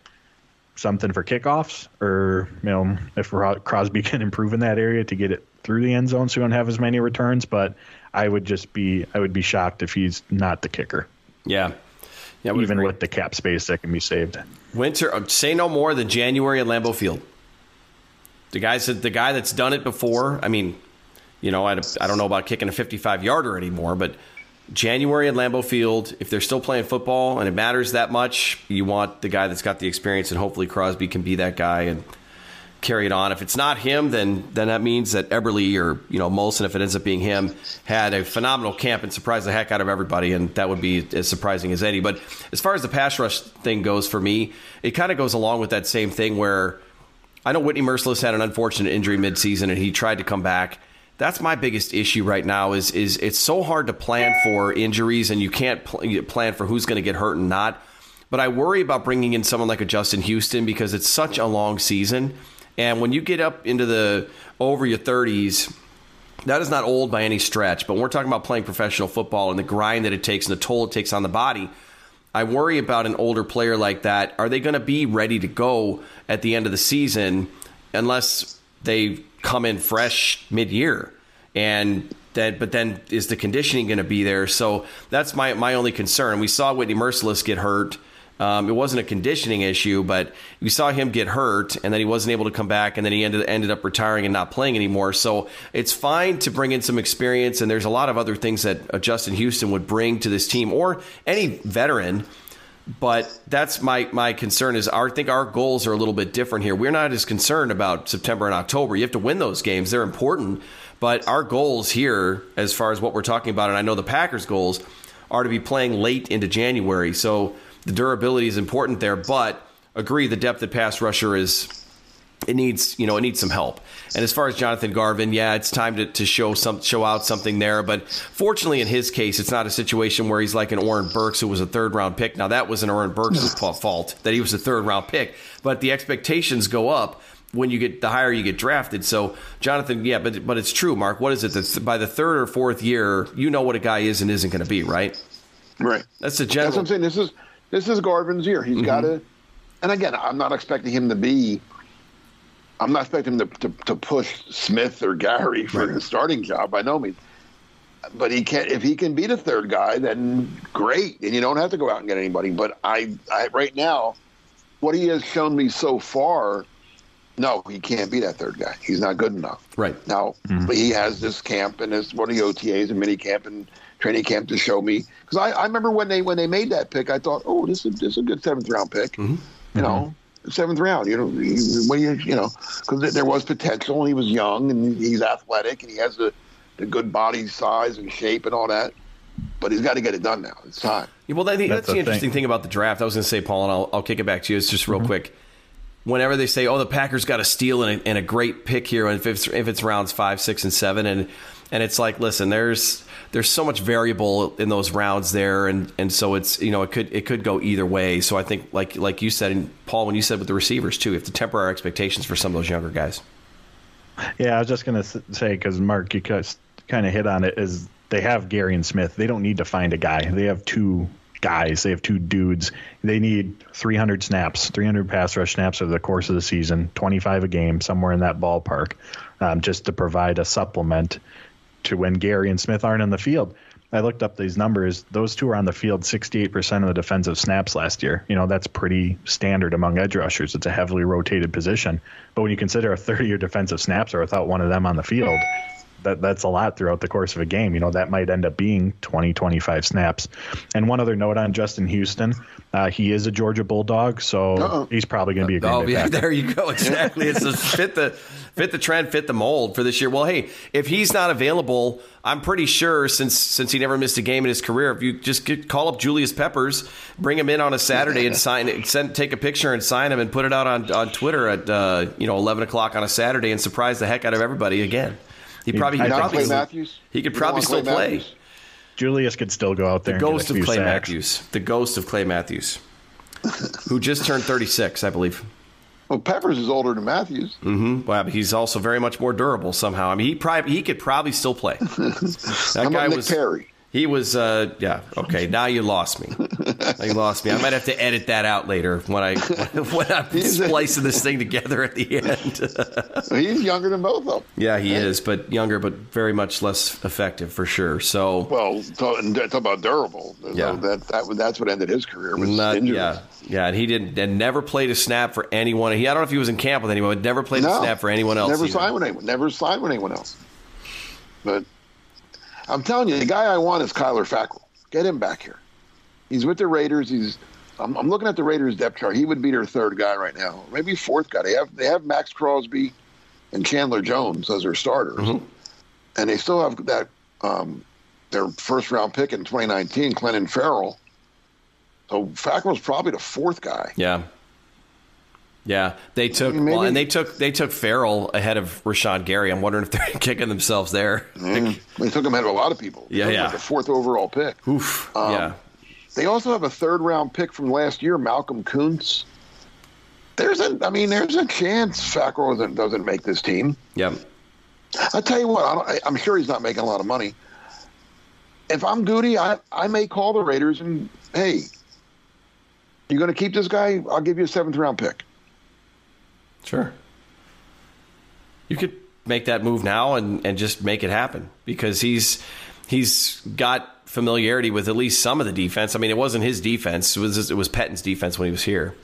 something for kickoffs, or you know, if Crosby can improve in that area to get it through the end zone, so we don't have as many returns. But I would just be, I would be shocked if he's not the kicker. Yeah, yeah. Even agree. With the cap space that can be saved. Winter, say no more than January at Lambeau Field. The guy said the guy that's done it before. I mean, you know, I I don't know about kicking a fifty-five yarder anymore, but January at Lambeau Field, if they're still playing football and it matters that much, you want the guy that's got the experience, and hopefully Crosby can be that guy and carry it on. If it's not him, then then that means that Eberle or you know Molson, if it ends up being him, had a phenomenal camp and surprised the heck out of everybody, and that would be as surprising as any. But as far as the pass rush thing goes for me, it kind of goes along with that same thing where I know Whitney Mercilus had an unfortunate injury midseason, and he tried to come back. That's my biggest issue right now is is it's so hard to plan for injuries, and you can't pl- plan for who's going to get hurt and not. But I worry about bringing in someone like a Justin Houston because it's such a long season. And when you get up into the over your thirties, that is not old by any stretch. But when we're talking about playing professional football and the grind that it takes and the toll it takes on the body, I worry about an older player like that. Are they going to be ready to go at the end of the season unless they come in fresh mid-year, and that, but then is the conditioning going to be there? So that's my my only concern. We saw Whitney Mercilus get hurt. Um, it wasn't a conditioning issue, but we saw him get hurt, and then he wasn't able to come back, and then he ended ended up retiring and not playing anymore. So it's fine to bring in some experience, and there's a lot of other things that Justin Houston would bring to this team or any veteran. But that's my, my concern is our, I think our goals are a little bit different here. We're not as concerned about September and October. You have to win those games. They're important. But our goals here, as far as what we're talking about, and I know the Packers' goals, are to be playing late into January. So the durability is important there. But agree, the depth of pass rusher is it needs you know it needs some help. And as far as Jonathan Garvin, yeah, it's time to, to show some show out something there. But fortunately, in his case, it's not a situation where he's like an Oren Burks who was a third round pick. Now that wasn't Oren Burks' fault that he was a third round pick, but the expectations go up when you get the higher you get drafted. So Jonathan, yeah, but but it's true, Mark. What is it that by the third or fourth year, you know what a guy is and isn't going to be, right? Right. That's the general. That's what I'm saying. This is this is Garvin's year. He's mm-hmm. got to. And again, I'm not expecting him to be I'm not expecting him to, to, to push Smith or Gary for right. the starting job by no means. But he can if he can be the third guy, then great, and you don't have to go out and get anybody. But I, I right now, what he has shown me so far, no, he can't be that third guy. He's not good enough. Right now, mm-hmm. but he has this camp and this one of the O T As and mini camp and training camp to show me, because I, I remember when they when they made that pick, I thought, oh, this is this is a good seventh round pick, mm-hmm. you mm-hmm. know. Seventh round, you know, when you you know, because there was potential, and he was young, and he's athletic, and he has the, the good body size and shape and all that. But he's got to get it done now. It's time. Yeah, well, I think that's, that's the, the interesting thing. thing about the draft. I was going to say, Paul, and I'll I'll kick it back to you. It's just real mm-hmm. quick. Whenever they say, "Oh, the Packers got a steal and a, and a great pick here," and if it's, if it's rounds five, six, and seven, and and it's like, listen, there's there's so much variable in those rounds there, and, and so it's, you know, it could it could go either way. So I think like like you said, and Paul, when you said with the receivers too, you have to temper our expectations for some of those younger guys. Yeah, I was just gonna say, because Mark, you kind of hit on it, is they have Gary and Smith. They don't need to find a guy. They have two guys. They have two dudes. They need three hundred snaps, three hundred pass rush snaps over the course of the season, twenty-five a game, somewhere in that ballpark, um, just to provide a supplement to when Gary and Smith aren't on the field. I looked up these numbers. Those two are on the field sixty-eight percent of the defensive snaps last year. You know, that's pretty standard among edge rushers. It's a heavily rotated position. But when you consider a third of your defensive snaps are without one of them on the field, that that's a lot throughout the course of a game. You know, that might end up being twenty, twenty-five snaps. And one other note on Justin Houston, uh, he is a Georgia Bulldog, so Uh-oh. he's probably going to be a Green Bay Packer. Oh, yeah, there you go. Exactly. It's a fit the... Fit the trend, fit the mold for this year. Well, hey, if he's not available, I'm pretty sure since since he never missed a game in his career, if you just get, call up Julius Peppers, bring him in on a Saturday and sign it, send, take a picture and sign him and put it out on, on Twitter at uh, you know eleven o'clock on a Saturday and surprise the heck out of everybody again. He probably could probably, he could probably still play. Julius could still go out there. The ghost of Clay Matthews. The ghost of Clay Matthews, who just turned thirty-six, I believe. Well, Peppers is older than Matthews. Mm-hmm. Well, but he's also very much more durable somehow. I mean, he probably he could probably still play. That I'm guy Nick was Perry. He was, uh, yeah. Okay, now you lost me. Now you lost me. I might have to edit that out later when I when I'm splicing this thing together at the end. Well, he's younger than both of them. Yeah, he is, but younger, but very much less effective for sure. So, well, talk, talk about durable. Yeah. that, that that's what ended his career was Not, injuries. Yeah. Yeah, and he didn't, and never played a snap for anyone. He, I don't know if he was in camp with anyone, but never played no, a snap for anyone else. Never either. signed with anyone. Never signed with anyone else. But I'm telling you, the guy I want is Kyler Fackrell. Get him back here. He's with the Raiders. He's. I'm, I'm looking at the Raiders depth chart. He would be their third guy right now, maybe fourth guy. They have they have Max Crosby and Chandler Jones as their starters, mm-hmm. and they still have that um, their first round pick in twenty nineteen, Clinton Farrell. So Fackrell's probably the fourth guy. Yeah, yeah. They took well, and they took they took Farrell ahead of Rashan Gary. I'm wondering if they're kicking themselves there. Mm, they took him ahead of a lot of people. They yeah, yeah. Like the fourth overall pick. Oof. Um, yeah. They also have a third round pick from last year, Malcolm Kuntz. There's a, I mean, there's a chance Fackrell doesn't, doesn't make this team. Yeah. I tell you what, I don't, I, I'm sure he's not making a lot of money. If I'm Goody, I I may call the Raiders and hey. You're going to keep this guy? I'll give you a seventh-round pick. Sure. You could make that move now and, and just make it happen because he's he's got familiarity with at least some of the defense. I mean, it wasn't his defense; it was just, it was Pettin's defense when he was here.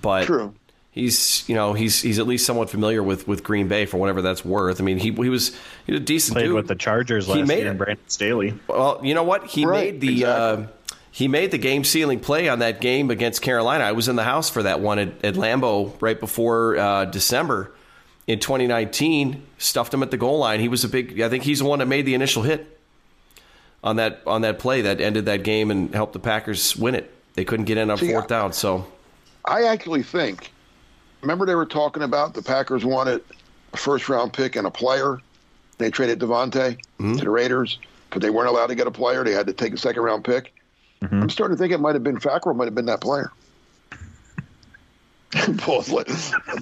But True. he's you know he's he's at least somewhat familiar with, with Green Bay for whatever that's worth. I mean, he he was he was a decent played dude. with the Chargers last he made, year, and Brandon Staley. Well, you know what? He right, made the. Exactly. Uh, He made the game-sealing play on that game against Carolina. I was in the house for that one at, at Lambeau right before uh, December in twenty nineteen. Stuffed him at the goal line. He was a big. I think he's the one that made the initial hit on that on that play that ended that game and helped the Packers win it. They couldn't get in on See, fourth down. So I actually think. Remember, they were talking about the Packers wanted a first-round pick and a player. They traded Davante mm-hmm. to the Raiders, but they weren't allowed to get a player. They had to take a second-round pick. Mm-hmm. I'm starting to think it might have been Fackrell, might have been that player. Paul's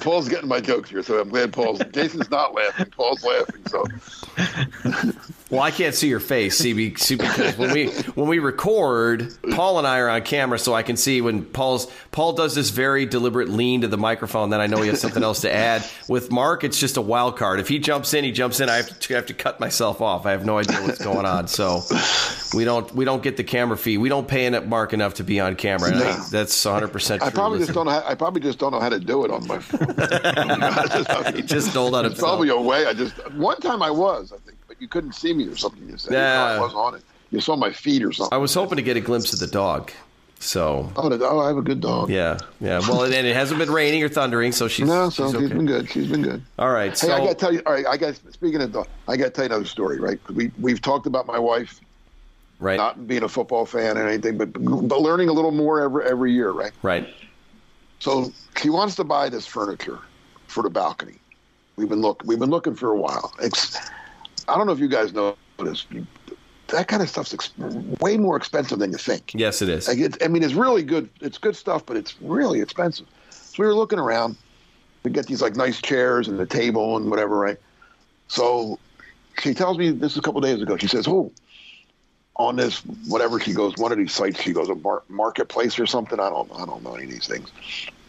Paul's getting my jokes here, so I'm glad Paul's. Jason's not laughing. Paul's laughing, so Well, I can't see your face, C B, see, because when we when we record, Paul and I are on camera, so I can see when Paul's Paul does this very deliberate lean to the microphone. Then I know he has something else to add. With Mark, it's just a wild card. If he jumps in, he jumps in. I have to I have to cut myself off. I have no idea what's going on. So we don't we don't get the camera fee. We don't pay Mark enough to be on camera. And no. I, that's one hundred percent true. I probably just don't. How, I probably just don't know how to do it on my phone. He just told on himself. Probably a way. I just one time I was. I think. You couldn't see me or something. You said yeah. I was on it. You saw my feet or something. I was hoping to get a glimpse of the dog. So oh, the, oh I have a good dog. Yeah, yeah. Well, and it hasn't been raining or thundering, so she's no, so she's, okay. she's been good. She's been good. All right. Hey, so I got to tell you. All right, I got speaking of dog, I got to tell you another story. Right, we we've talked about my wife, right, not being a football fan or anything, but but learning a little more every every year. Right. Right. So she wants to buy this furniture for the balcony. We've been look we've been looking for a while. It's I don't know if you guys know this. That kind of stuff's ex- way more expensive than you think. Yes, it is. Like it, I mean, it's really good. It's good stuff, but it's really expensive. So we were looking around. We get these like nice chairs and a table and whatever, right? So she tells me this is a couple days ago. She says, "Oh, on this whatever," she goes, one of these sites. She goes a mar- marketplace or something. I don't. I don't know any of these things.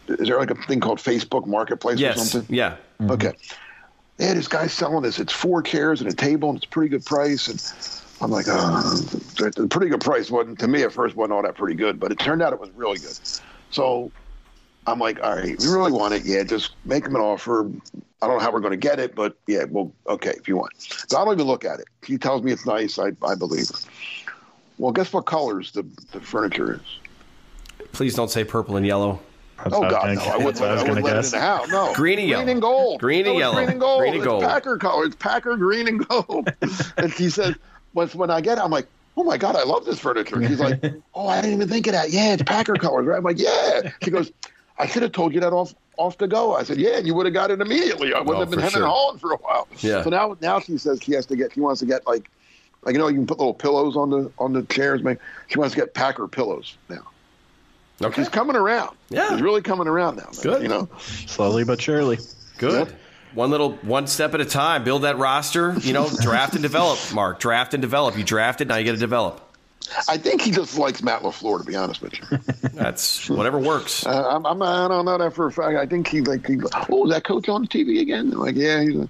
Is there like a thing called Facebook Marketplace yes. or something? Yeah. Mm-hmm. Okay. Yeah, this guy's selling this. It's four chairs and a table, and it's a pretty good price. And I'm like, oh, the pretty good price wasn't, to me at first, wasn't all that pretty good, but it turned out it was really good. So I'm like, all right, you really want it? Yeah, just make him an offer. I don't know how we're going to get it, but yeah, well, okay, if you want. So I don't even look at it. He tells me it's nice. I, I believe it. Well, guess what colors the, the furniture is? Please don't say purple and yellow. That's oh, God, no. I wouldn't, I I wouldn't let guess. It in the house. No. Green and yellow. Green and gold. Green and yellow. Green and gold. Green and gold. It's Packer color. It's Packer green and gold. And he said, when, when I get it, I'm like, oh, my God, I love this furniture. And he's like, oh, I didn't even think of that. Yeah, it's Packer colors, right? I'm like, yeah. She goes, I should have told you that off off the go. I said, yeah, and you would have got it immediately. I wouldn't oh, have been hemming sure. and hawing for a while. Yeah. So now now she says she has to get, she wants to get like, like, you know, you can put little pillows on the on the chairs. Man. She wants to get Packer pillows now. Okay. He's coming around. Yeah. He's really coming around now. Man. Good. You know? Slowly but surely. Good. Yep. One little one step at a time. Build that roster. You know, draft and develop, Mark. Draft and develop. You drafted, now you got to develop. I think he just likes Matt LaFleur, to be honest with you. That's whatever works. Uh, I'm, I'm, I don't know that for a fact. I think he like, he, oh, is that coach on T V again? I'm like, yeah, he's a,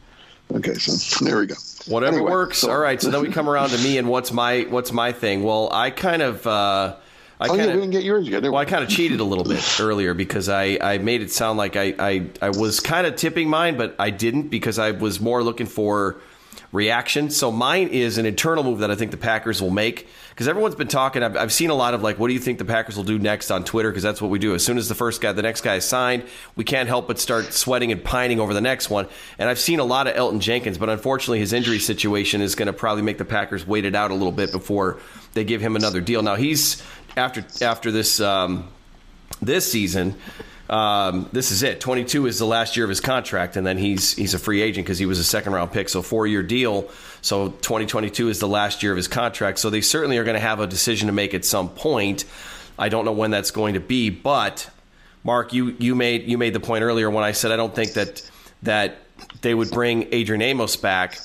okay, so there we go. Whatever anyway, works. So. All right, so then we come around to me and what's my what's my thing. Well, I kind of uh, – I oh, kinda, yeah, we didn't get yours yet. Well, I kind of cheated a little bit earlier because I, I made it sound like I, I, I was kind of tipping mine, but I didn't because I was more looking for reaction. So mine is an internal move that I think the Packers will make because everyone's been talking. I've, I've seen a lot of like, what do you think the Packers will do next on Twitter? Because that's what we do. As soon as the first guy, the next guy is signed, we can't help but start sweating and pining over the next one. And I've seen a lot of Elgton Jenkins, but unfortunately his injury situation is going to probably make the Packers wait it out a little bit before they give him another deal. Now he's... After after this um, this season, um, this is it. twenty-two is the last year of his contract, and then he's he's a free agent because he was a second-round pick, so four-year deal. So twenty twenty-two is the last year of his contract. So they certainly are going to have a decision to make at some point. I don't know when that's going to be, but, Mark, you, you made you made the point earlier when I said I don't think that that they would bring Adrian Amos back.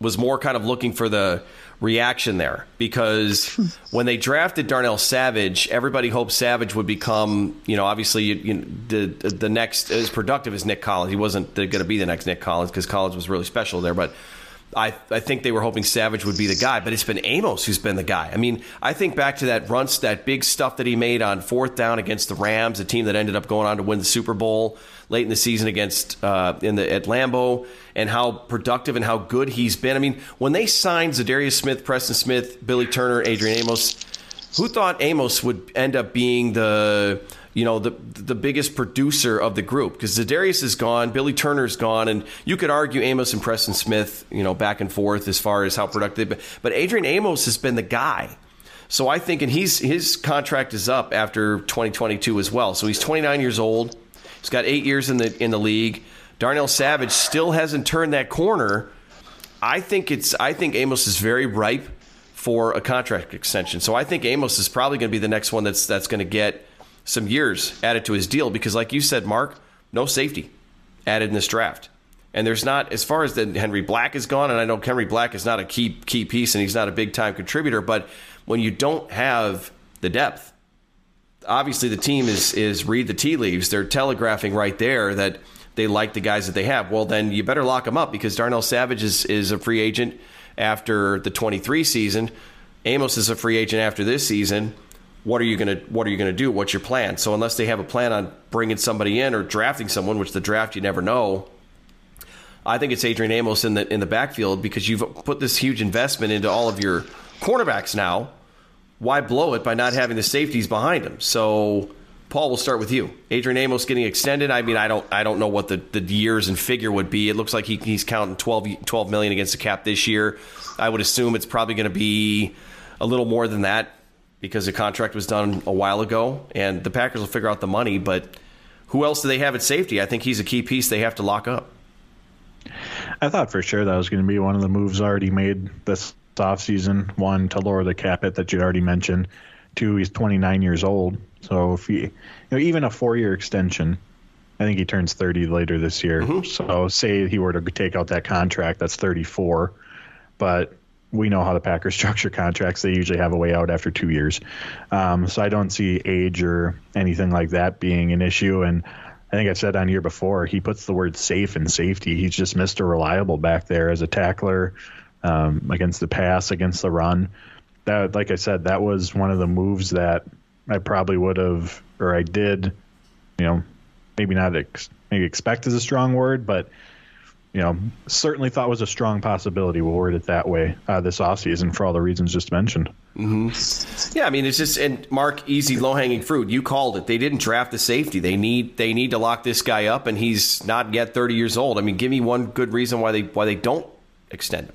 Was more kind of looking for the reaction there because when they drafted Darnell Savage, everybody hoped Savage would become, you know, obviously you, you, the the next as productive as Nick Collins. He wasn't going to be the next Nick Collins because Collins was really special there, but I I think they were hoping Savage would be the guy. But it's been Amos who's been the guy. I mean, I think back to that runs, that big stuff that he made on fourth down against the Rams, a team that ended up going on to win the Super Bowl late in the season against uh, in the at Lambeau, and how productive and how good he's been. I mean, when they signed Zadarius Smith, Preston Smith, Billy Turner, Adrian Amos, who thought Amos would end up being the you know, the the biggest producer of the group? Because Zadarius is gone, Billy Turner's gone, and you could argue Amos and Preston Smith, you know, back and forth as far as how productive they've been. But Adrian Amos has been the guy. So I think, and he's his contract is up after twenty twenty-two as well. So he's twenty-nine years old. He's got eight years in the in the league. Darnell Savage still hasn't turned that corner. I think it's I think Amos is very ripe for a contract extension. So I think Amos is probably going to be the next one that's that's going to get some years added to his deal because, like you said, Mark, no safety added in this draft. And there's not, as far as the Henry Black is gone, and I know Henry Black is not a key key piece and he's not a big-time contributor, but when you don't have the depth, obviously the team is is read the tea leaves. They're telegraphing right there that they like the guys that they have. Well, then you better lock them up because Darnell Savage is, is a free agent after the twenty-three season. Amos is a free agent after this season. What are you going to what are you going to do? What's your plan? So unless they have a plan on bringing somebody in or drafting someone, which the draft you never know, I think it's Adrian Amos in the in the backfield because you've put this huge investment into all of your cornerbacks now. Why blow it by not having the safeties behind him? So, Paul, we'll start with you. Adrian Amos getting extended. I mean, I don't I don't know what the, the years and figure would be. It looks like he, he's counting twelve, twelve million dollars against the cap this year. I would assume it's probably going to be a little more than that because the contract was done a while ago, and the Packers will figure out the money. But who else do they have at safety? I think he's a key piece they have to lock up. I thought for sure that was going to be one of the moves already made this offseason. One, to lower the cap hit that you already mentioned. Two, he's twenty-nine years old. So if he, you know, even a four-year extension, I think he turns thirty later this year. Mm-hmm. So say he were to take out that contract, that's thirty-four. But we know how the Packers structure contracts. They usually have a way out after two years. Um, so I don't see age or anything like that being an issue. And I think I've said on here before, he puts the word safe in safety. He's just Mister Reliable back there as a tackler, um, against the pass, against the run. That, like I said, that was one of the moves that I probably would have, or I did, you know, maybe not ex- maybe expect is a strong word, but, you know, certainly thought was a strong possibility. We'll word it that way uh, this offseason for all the reasons just mentioned. Mm-hmm. Yeah, I mean, it's just, and Mark, easy low-hanging fruit. You called it. They didn't draft the safety. They need they need to lock this guy up, and he's not yet thirty years old. I mean, give me one good reason why they why they don't extend him.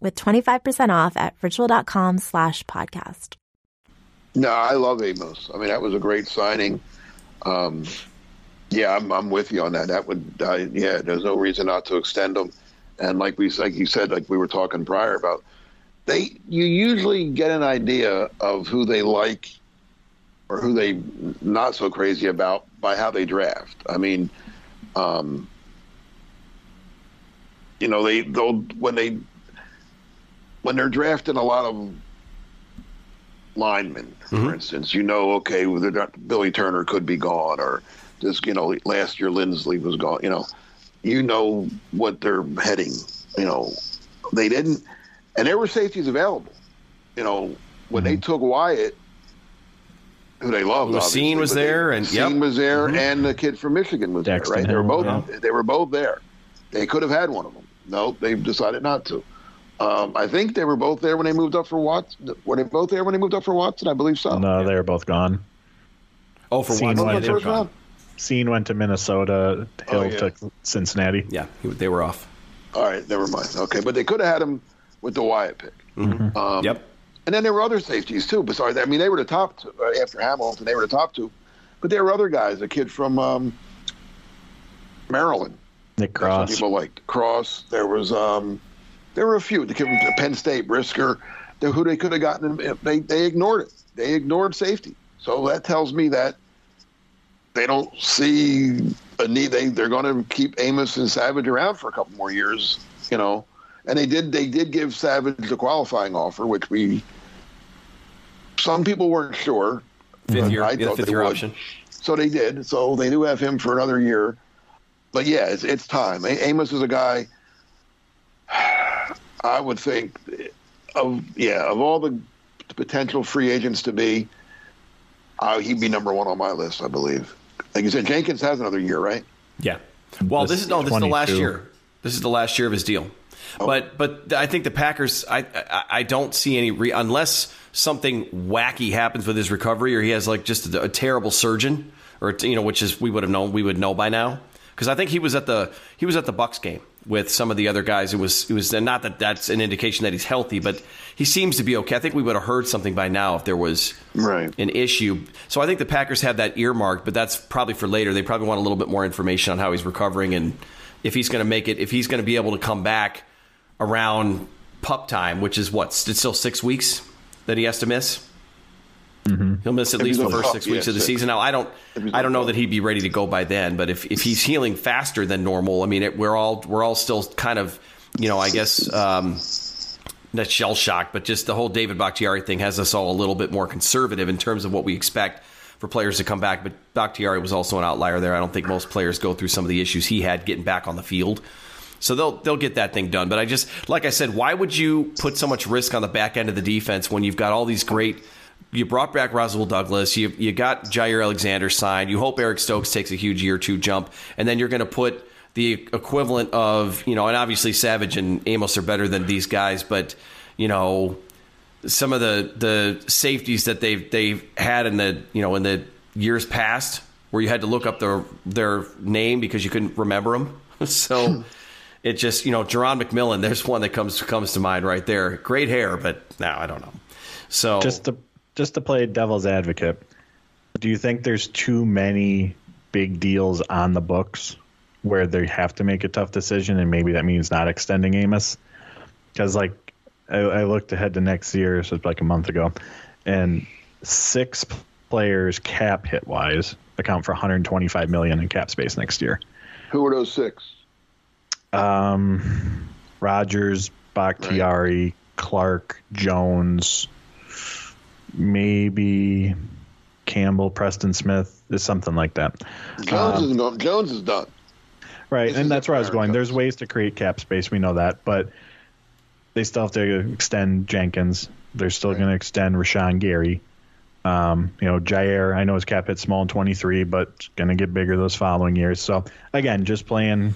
with twenty-five percent off at ritual.com slash podcast. No, I love Amos. I mean, that was a great signing. Um, yeah, I'm, I'm with you on that. That would, uh, yeah, there's no reason not to extend them. And like we, like you said, like we were talking prior about, they you usually get an idea of who they like or who they not so crazy about by how they draft. I mean, um, you know, they they'll when they when they're drafting a lot of linemen, for mm-hmm. instance, you know, okay, well, not, Billy Turner could be gone, or just you know, last year Lindsley was gone, you know. You know what they're heading. You know, they didn't, and there were safeties available. You know, when mm-hmm. they took Wyatt, who they loved, Lucene was there, they, and Lucene yep. was there, mm-hmm. and the kid from Michigan was Dexter there. Right, they were both. Yeah. They were both there. They could have had one of them. No, they decided not to. Um, I think they were both there when they moved up for Watson. Were they both there when they moved up for Watson? I believe so. No, they were both gone. Oh, for Watson, oh, they were gone. Scene went to Minnesota. Hill oh, yeah. took Cincinnati. Yeah, they were off. All right, never mind. Okay, but they could have had him with the Wyatt pick. Mm-hmm. Um, yep. And then there were other safeties too. Besides, I mean, they were the top two after Hamilton. They were the top two, but there were other guys. A kid from um, Maryland, Nick Cross. Some people liked Cross. There was um, There were a few. They came to Penn State, Brisker, who they could have gotten. They they ignored it. They ignored safety. So that tells me that they don't see a need. They they're going to keep Amos and Savage around for a couple more years, you know. And they did they did give Savage the qualifying offer, which we some people weren't sure. Fifth year, I thought fifth year option. So they did. So they do have him for another year. But yeah, it's it's time. Amos is a guy. I would think of yeah of all the potential free agents to be, uh, he'd be number one on my list, I believe. Like you said, Jenkins has another year, right? Yeah. Well, this, this is no, this is the last year. This is the last year of his deal. Oh. But but I think the Packers. I I, I don't see any re- unless something wacky happens with his recovery, or he has like just a, a terrible surgeon, or you know, which is we would have known we would know by now. Because I think he was at the he was at the Bucs game with some of the other guys. It was it was not that that's an indication that he's healthy, but he seems to be okay. I think we would have heard something by now if there was right. an issue. So I think the Packers have that earmarked, but that's probably for later. They probably want a little bit more information on how he's recovering and if he's going to make it, if he's going to be able to come back around pup time, which is what it's still six weeks that he has to miss. Mm-hmm. He'll miss at if least the first six weeks yeah, of the six. season. Now, I don't, I don't know that he'd be ready to go by then. But if, if he's healing faster than normal, I mean, it, we're all we're all still kind of, you know, I guess um, not shell shocked, but just the whole David Bakhtiari thing has us all a little bit more conservative in terms of what we expect for players to come back. But Bakhtiari was also an outlier there. I don't think most players go through some of the issues he had getting back on the field. So they'll they'll get that thing done. But I just, like I said, why would you put so much risk on the back end of the defense when you've got all these great? You brought back Rasul Douglas. You you got Jaire Alexander signed. You hope Eric Stokes takes a huge year two jump, and then you're going to put the equivalent of you know, and obviously Savage and Amos are better than these guys, but you know, some of the the safeties that they've they've had in the you know in the years past where you had to look up their their name because you couldn't remember them. So it just you know, Jerron McMillan. There's one that comes comes to mind right there. Great hair, but no, I don't know. So just the. Just to play devil's advocate, do you think there's too many big deals on the books where they have to make a tough decision, and maybe that means not extending Amos? Because, like, I, I looked ahead to next year, so it's like a month ago, and six players cap hit-wise account for one hundred twenty-five million dollars in cap space next year. Who are those six? Um, Rodgers, Bakhtiari, right. Clark, Jones... Maybe Campbell, Preston Smith, is something like that. Jones um, is done. Jones is done. Right, this and that's where I was going. Comes. There's ways to create cap space. We know that, but they still have to extend Jenkins. They're still right. going to extend Rashan Gary. Um, you know, Jaire. I know his cap hit small in twenty-three, but going to get bigger those following years. So again, just playing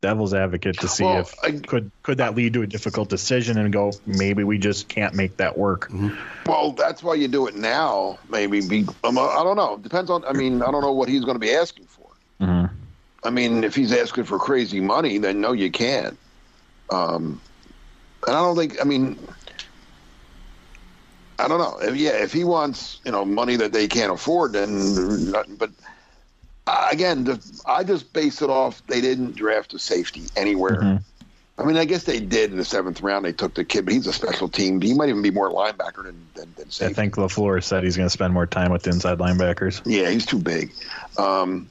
devil's advocate to see well, if I, could could that lead to a difficult decision and go maybe we just can't make that work. Well, that's why you do it now. Maybe be, um, I don't know. Depends on. I mean, I don't know what he's going to be asking for. Mm-hmm. I mean, if he's asking for crazy money, then no, you can't. Um, and I don't think. I mean, I don't know. If, yeah, if he wants you know money that they can't afford, then nothing. But. Again, the, I just base it off they didn't draft a safety anywhere. Mm-hmm. I mean, I guess they did in the seventh round. They took the kid, but he's a special team. He might even be more linebacker than, than, than safety. I think LaFleur said he's going to spend more time with the inside linebackers. Yeah, he's too big. Um,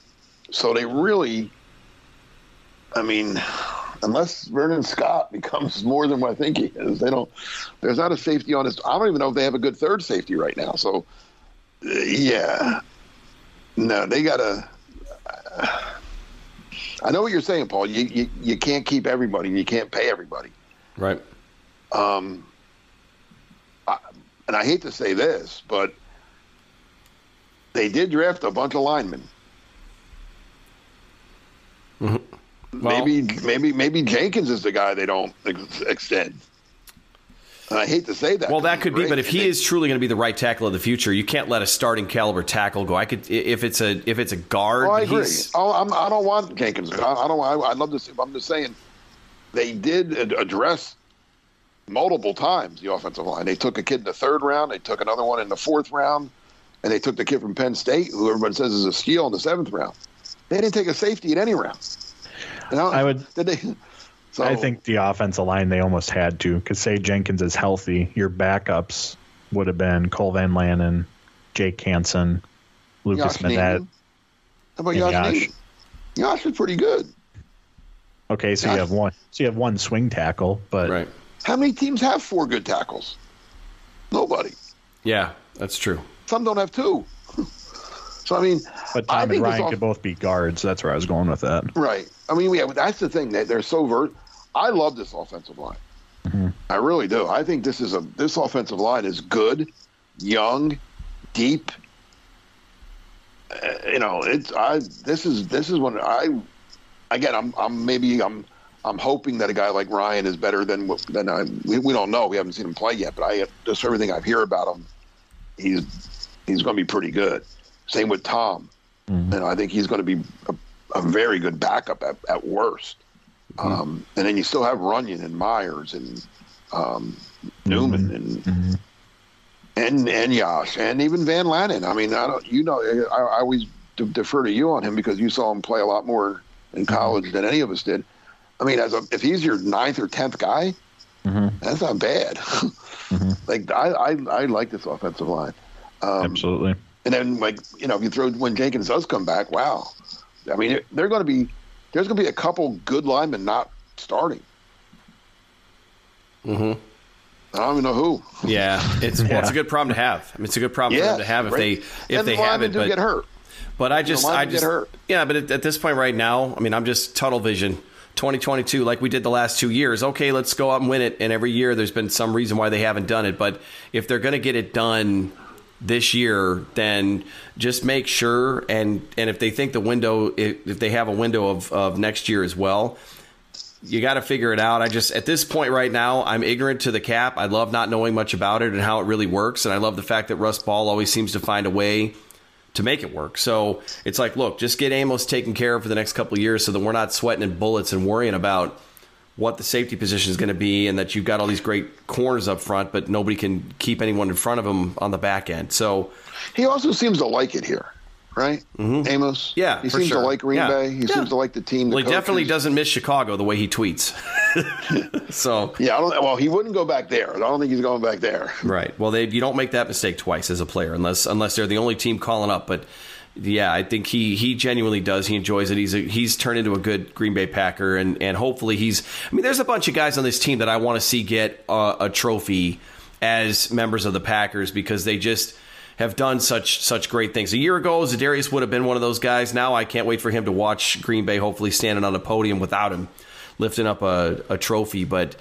so they really, I mean, unless Vernon Scott becomes more than what I think he is, they don't. There's not a safety on his. I don't even know if they have a good third safety right now. So, uh, yeah. No, they got to. I know what you're saying, Paul. You, you you can't keep everybody. You can't pay everybody. Right. Um. I, and I hate to say this, but they did draft a bunch of linemen. Mm-hmm. Well, maybe maybe maybe Jenkins is the guy they don't ex- extend. And I hate to say that. Well, that could be, but if he is truly going to be the right tackle of the future, you can't let a starting caliber tackle go. I could, if it's a if it's a guard. Oh, I agree. Oh, I'm, I don't want Jenkins. I, I don't. I, I'd love to see. I'm just saying, they did address multiple times the offensive line. They took a kid in the third round. They took another one in the fourth round, and they took the kid from Penn State, who everyone says is a steal, in the seventh round. They didn't take a safety in any round. You know, I would. Did they? So, I think the offensive line, they almost had to, because say Jenkins is healthy, your backups would have been Cole Van Lannon, Jake Hansen, Lucas Minnette. How about Yachmin? Yachmin's was pretty good. Okay, so Yosh. you have one. So you have one swing tackle, but right. How many teams have four good tackles? Nobody. Yeah, that's true. Some don't have two. So I mean, but Tom I and Ryan off- could both be guards. That's where I was going with that. Right. I mean, yeah, that's the thing. They, they're so vert. I love this offensive line. Mm-hmm. I really do. I think this is a this offensive line is good, young, deep. Uh, you know, it's I. This is this is when I. Again, I'm I'm maybe I'm I'm hoping that a guy like Ryan is better than than I. We, we don't know. We haven't seen him play yet. But I just everything I hear about him, he's he's going to be pretty good. Same with Tom. Mm-hmm. You know, I think he's going to be a, a very good backup at, at worst. Mm-hmm. Um, and then you still have Runyon and Myers and um, Newman and mm-hmm. and and Yosh and even Van Lannon. I mean, I don't. You know, I, I always d- defer to you on him because you saw him play a lot more in college mm-hmm. than any of us did. I mean, as a, if he's your ninth or tenth guy, mm-hmm. that's not bad. mm-hmm. Like I, I, I like this offensive line. Um, Absolutely. And then, like, you know, if you throw when Jenkins does come back, wow. I mean, they're going to be there's going to be a couple good linemen not starting. Mm-hmm. I don't even know who. Yeah, it's yeah. Well, it's a good problem to have. I mean, it's a good problem yeah, for them to have if right. they if and they the have it. Do but get hurt. But I just you know, I just get hurt. Yeah, but at, at this point right now, I mean, I'm just tunnel vision. twenty twenty-two, like we did the last two years. Okay, let's go out and win it. And every year, there's been some reason why they haven't done it. But if they're going to get it done this year, then just make sure and and if they think the window if, if they have a window of, of next year as well, you got to figure it out. I just at this point right now, I'm ignorant to the cap. I love not knowing much about it and how it really works, and I love the fact that Russ Ball always seems to find a way to make it work. So it's like, look, just get Amos taken care of for the next couple of years so that we're not sweating in bullets and worrying about what the safety position is going to be and that you've got all these great corners up front, but nobody can keep anyone in front of him on the back end. So he also seems to like it here, right? Mm-hmm. Amos. Yeah, He seems sure. to like Green yeah. Bay. He yeah. seems to like the team. The well, he coaches. Definitely doesn't miss Chicago the way he tweets. so Yeah, I don't. well, he wouldn't go back there. I don't think he's going back there. Right. Well, they, you don't make that mistake twice as a player unless unless they're the only team calling up. But yeah, I think he he genuinely does. He enjoys it. He's a, he's turned into a good Green Bay Packer, and, and hopefully he's – I mean, there's a bunch of guys on this team that I want to see get a, a trophy as members of the Packers because they just have done such such great things. A year ago, Zadarius would have been one of those guys. Now I can't wait for him to watch Green Bay hopefully standing on a podium without him lifting up a, a trophy. But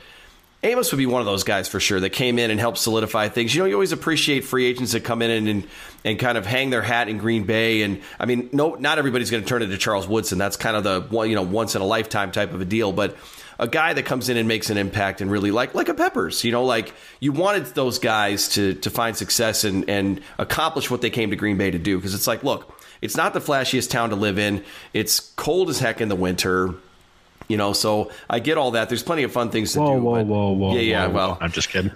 Amos would be one of those guys for sure that came in and helped solidify things. You know, you always appreciate free agents that come in and, and, and kind of hang their hat in Green Bay. And I mean, no, not everybody's going to turn into Charles Woodson. That's kind of the one, you know, once in a lifetime type of a deal. But a guy that comes in and makes an impact and really like like a Peppers, you know, like you wanted those guys to to find success and, and accomplish what they came to Green Bay to do. Because it's like, look, it's not the flashiest town to live in. It's cold as heck in the winter. You know, so I get all that. There's plenty of fun things to whoa, do. Whoa, but, whoa, whoa, yeah, yeah. Whoa, well, I'm just kidding.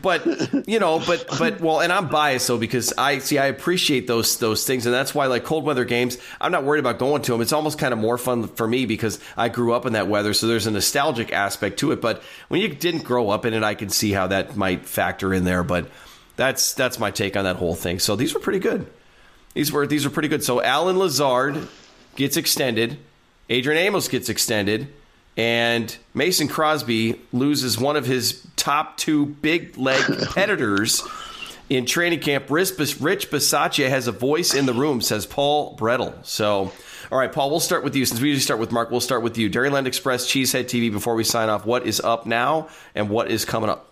But you know, but but well, and I'm biased though because I see I appreciate those those things, and that's why like cold weather games, I'm not worried about going to them. It's almost kind of more fun for me because I grew up in that weather, so there's a nostalgic aspect to it. But when you didn't grow up in it, I can see how that might factor in there. But that's that's my take on that whole thing. So these were pretty good. These were these were pretty good. So Alan Lazard gets extended. Adrian Amos gets extended, and Mason Crosby loses one of his top two big leg competitors in training camp. Rich Bisaccia has a voice in the room, says Paul Brettel. So, all right, Paul, we'll start with you. Since we usually start with Mark, we'll start with you. Dairyland Express, Cheesehead T V, before we sign off, what is up now and what is coming up?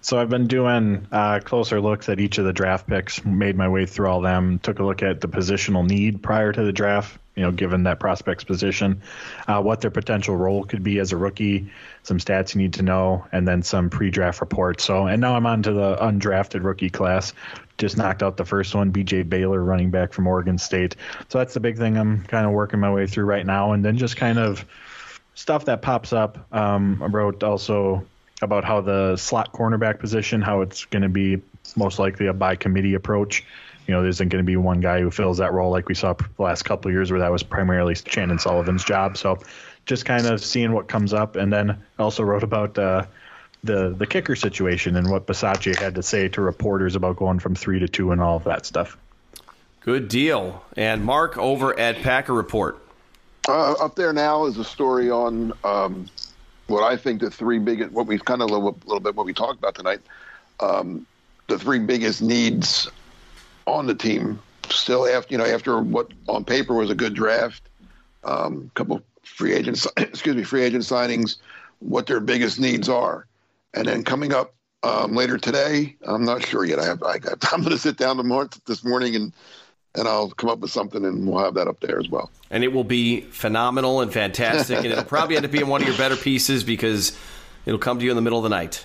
So I've been doing uh, closer looks at each of the draft picks, made my way through all them, took a look at the positional need prior to the draft, you know, given that prospect's position, uh, what their potential role could be as a rookie, some stats you need to know, and then some pre-draft reports. So, and now I'm on to the undrafted rookie class. Just knocked out the first one, B J. Baylor, running back from Oregon State. So that's the big thing I'm kind of working my way through right now. And then just kind of stuff that pops up. Um, I wrote also about how the slot cornerback position, how it's going to be most likely a by-committee approach. You know, there isn't going to be one guy who fills that role like we saw the last couple of years where that was primarily Shannon Sullivan's job. So just kind of seeing what comes up. And then also wrote about uh, the the kicker situation and what Bisaccia had to say to reporters about going from three to two and all of that stuff. Good deal. And Mark over at Packer Report. Uh, up there now is a story on um, what I think the three biggest, what we've kind of a little, little bit what we talked about tonight, um, the three biggest needs on the team. Still after, you know, after what on paper was a good draft, um, couple free agents, excuse me, free agent signings, what their biggest needs are. And then coming up um, later today, I'm not sure yet. I have, I got, I'm going to sit down tomorrow, this morning and, and I'll come up with something and we'll have that up there as well. And it will be phenomenal and fantastic. And it'll probably end up being one of your better pieces because it'll come to you in the middle of the night.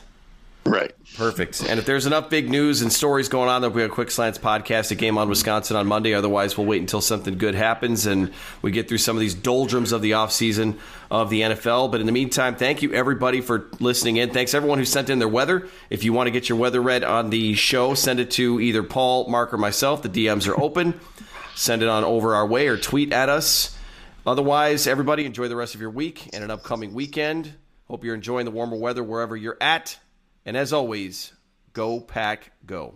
Right. Perfect. And if there's enough big news and stories going on, there'll be a Quick Slants podcast, a game on Wisconsin on Monday. Otherwise, we'll wait until something good happens and we get through some of these doldrums of the offseason of the N F L. But in the meantime, thank you, everybody, for listening in. Thanks, everyone who sent in their weather. If you want to get your weather read on the show, send it to either Paul, Mark, or myself. The D Ms are open. Send it on over our way or tweet at us. Otherwise, everybody, enjoy the rest of your week and an upcoming weekend. Hope you're enjoying the warmer weather wherever you're at. And as always, go Pack, go.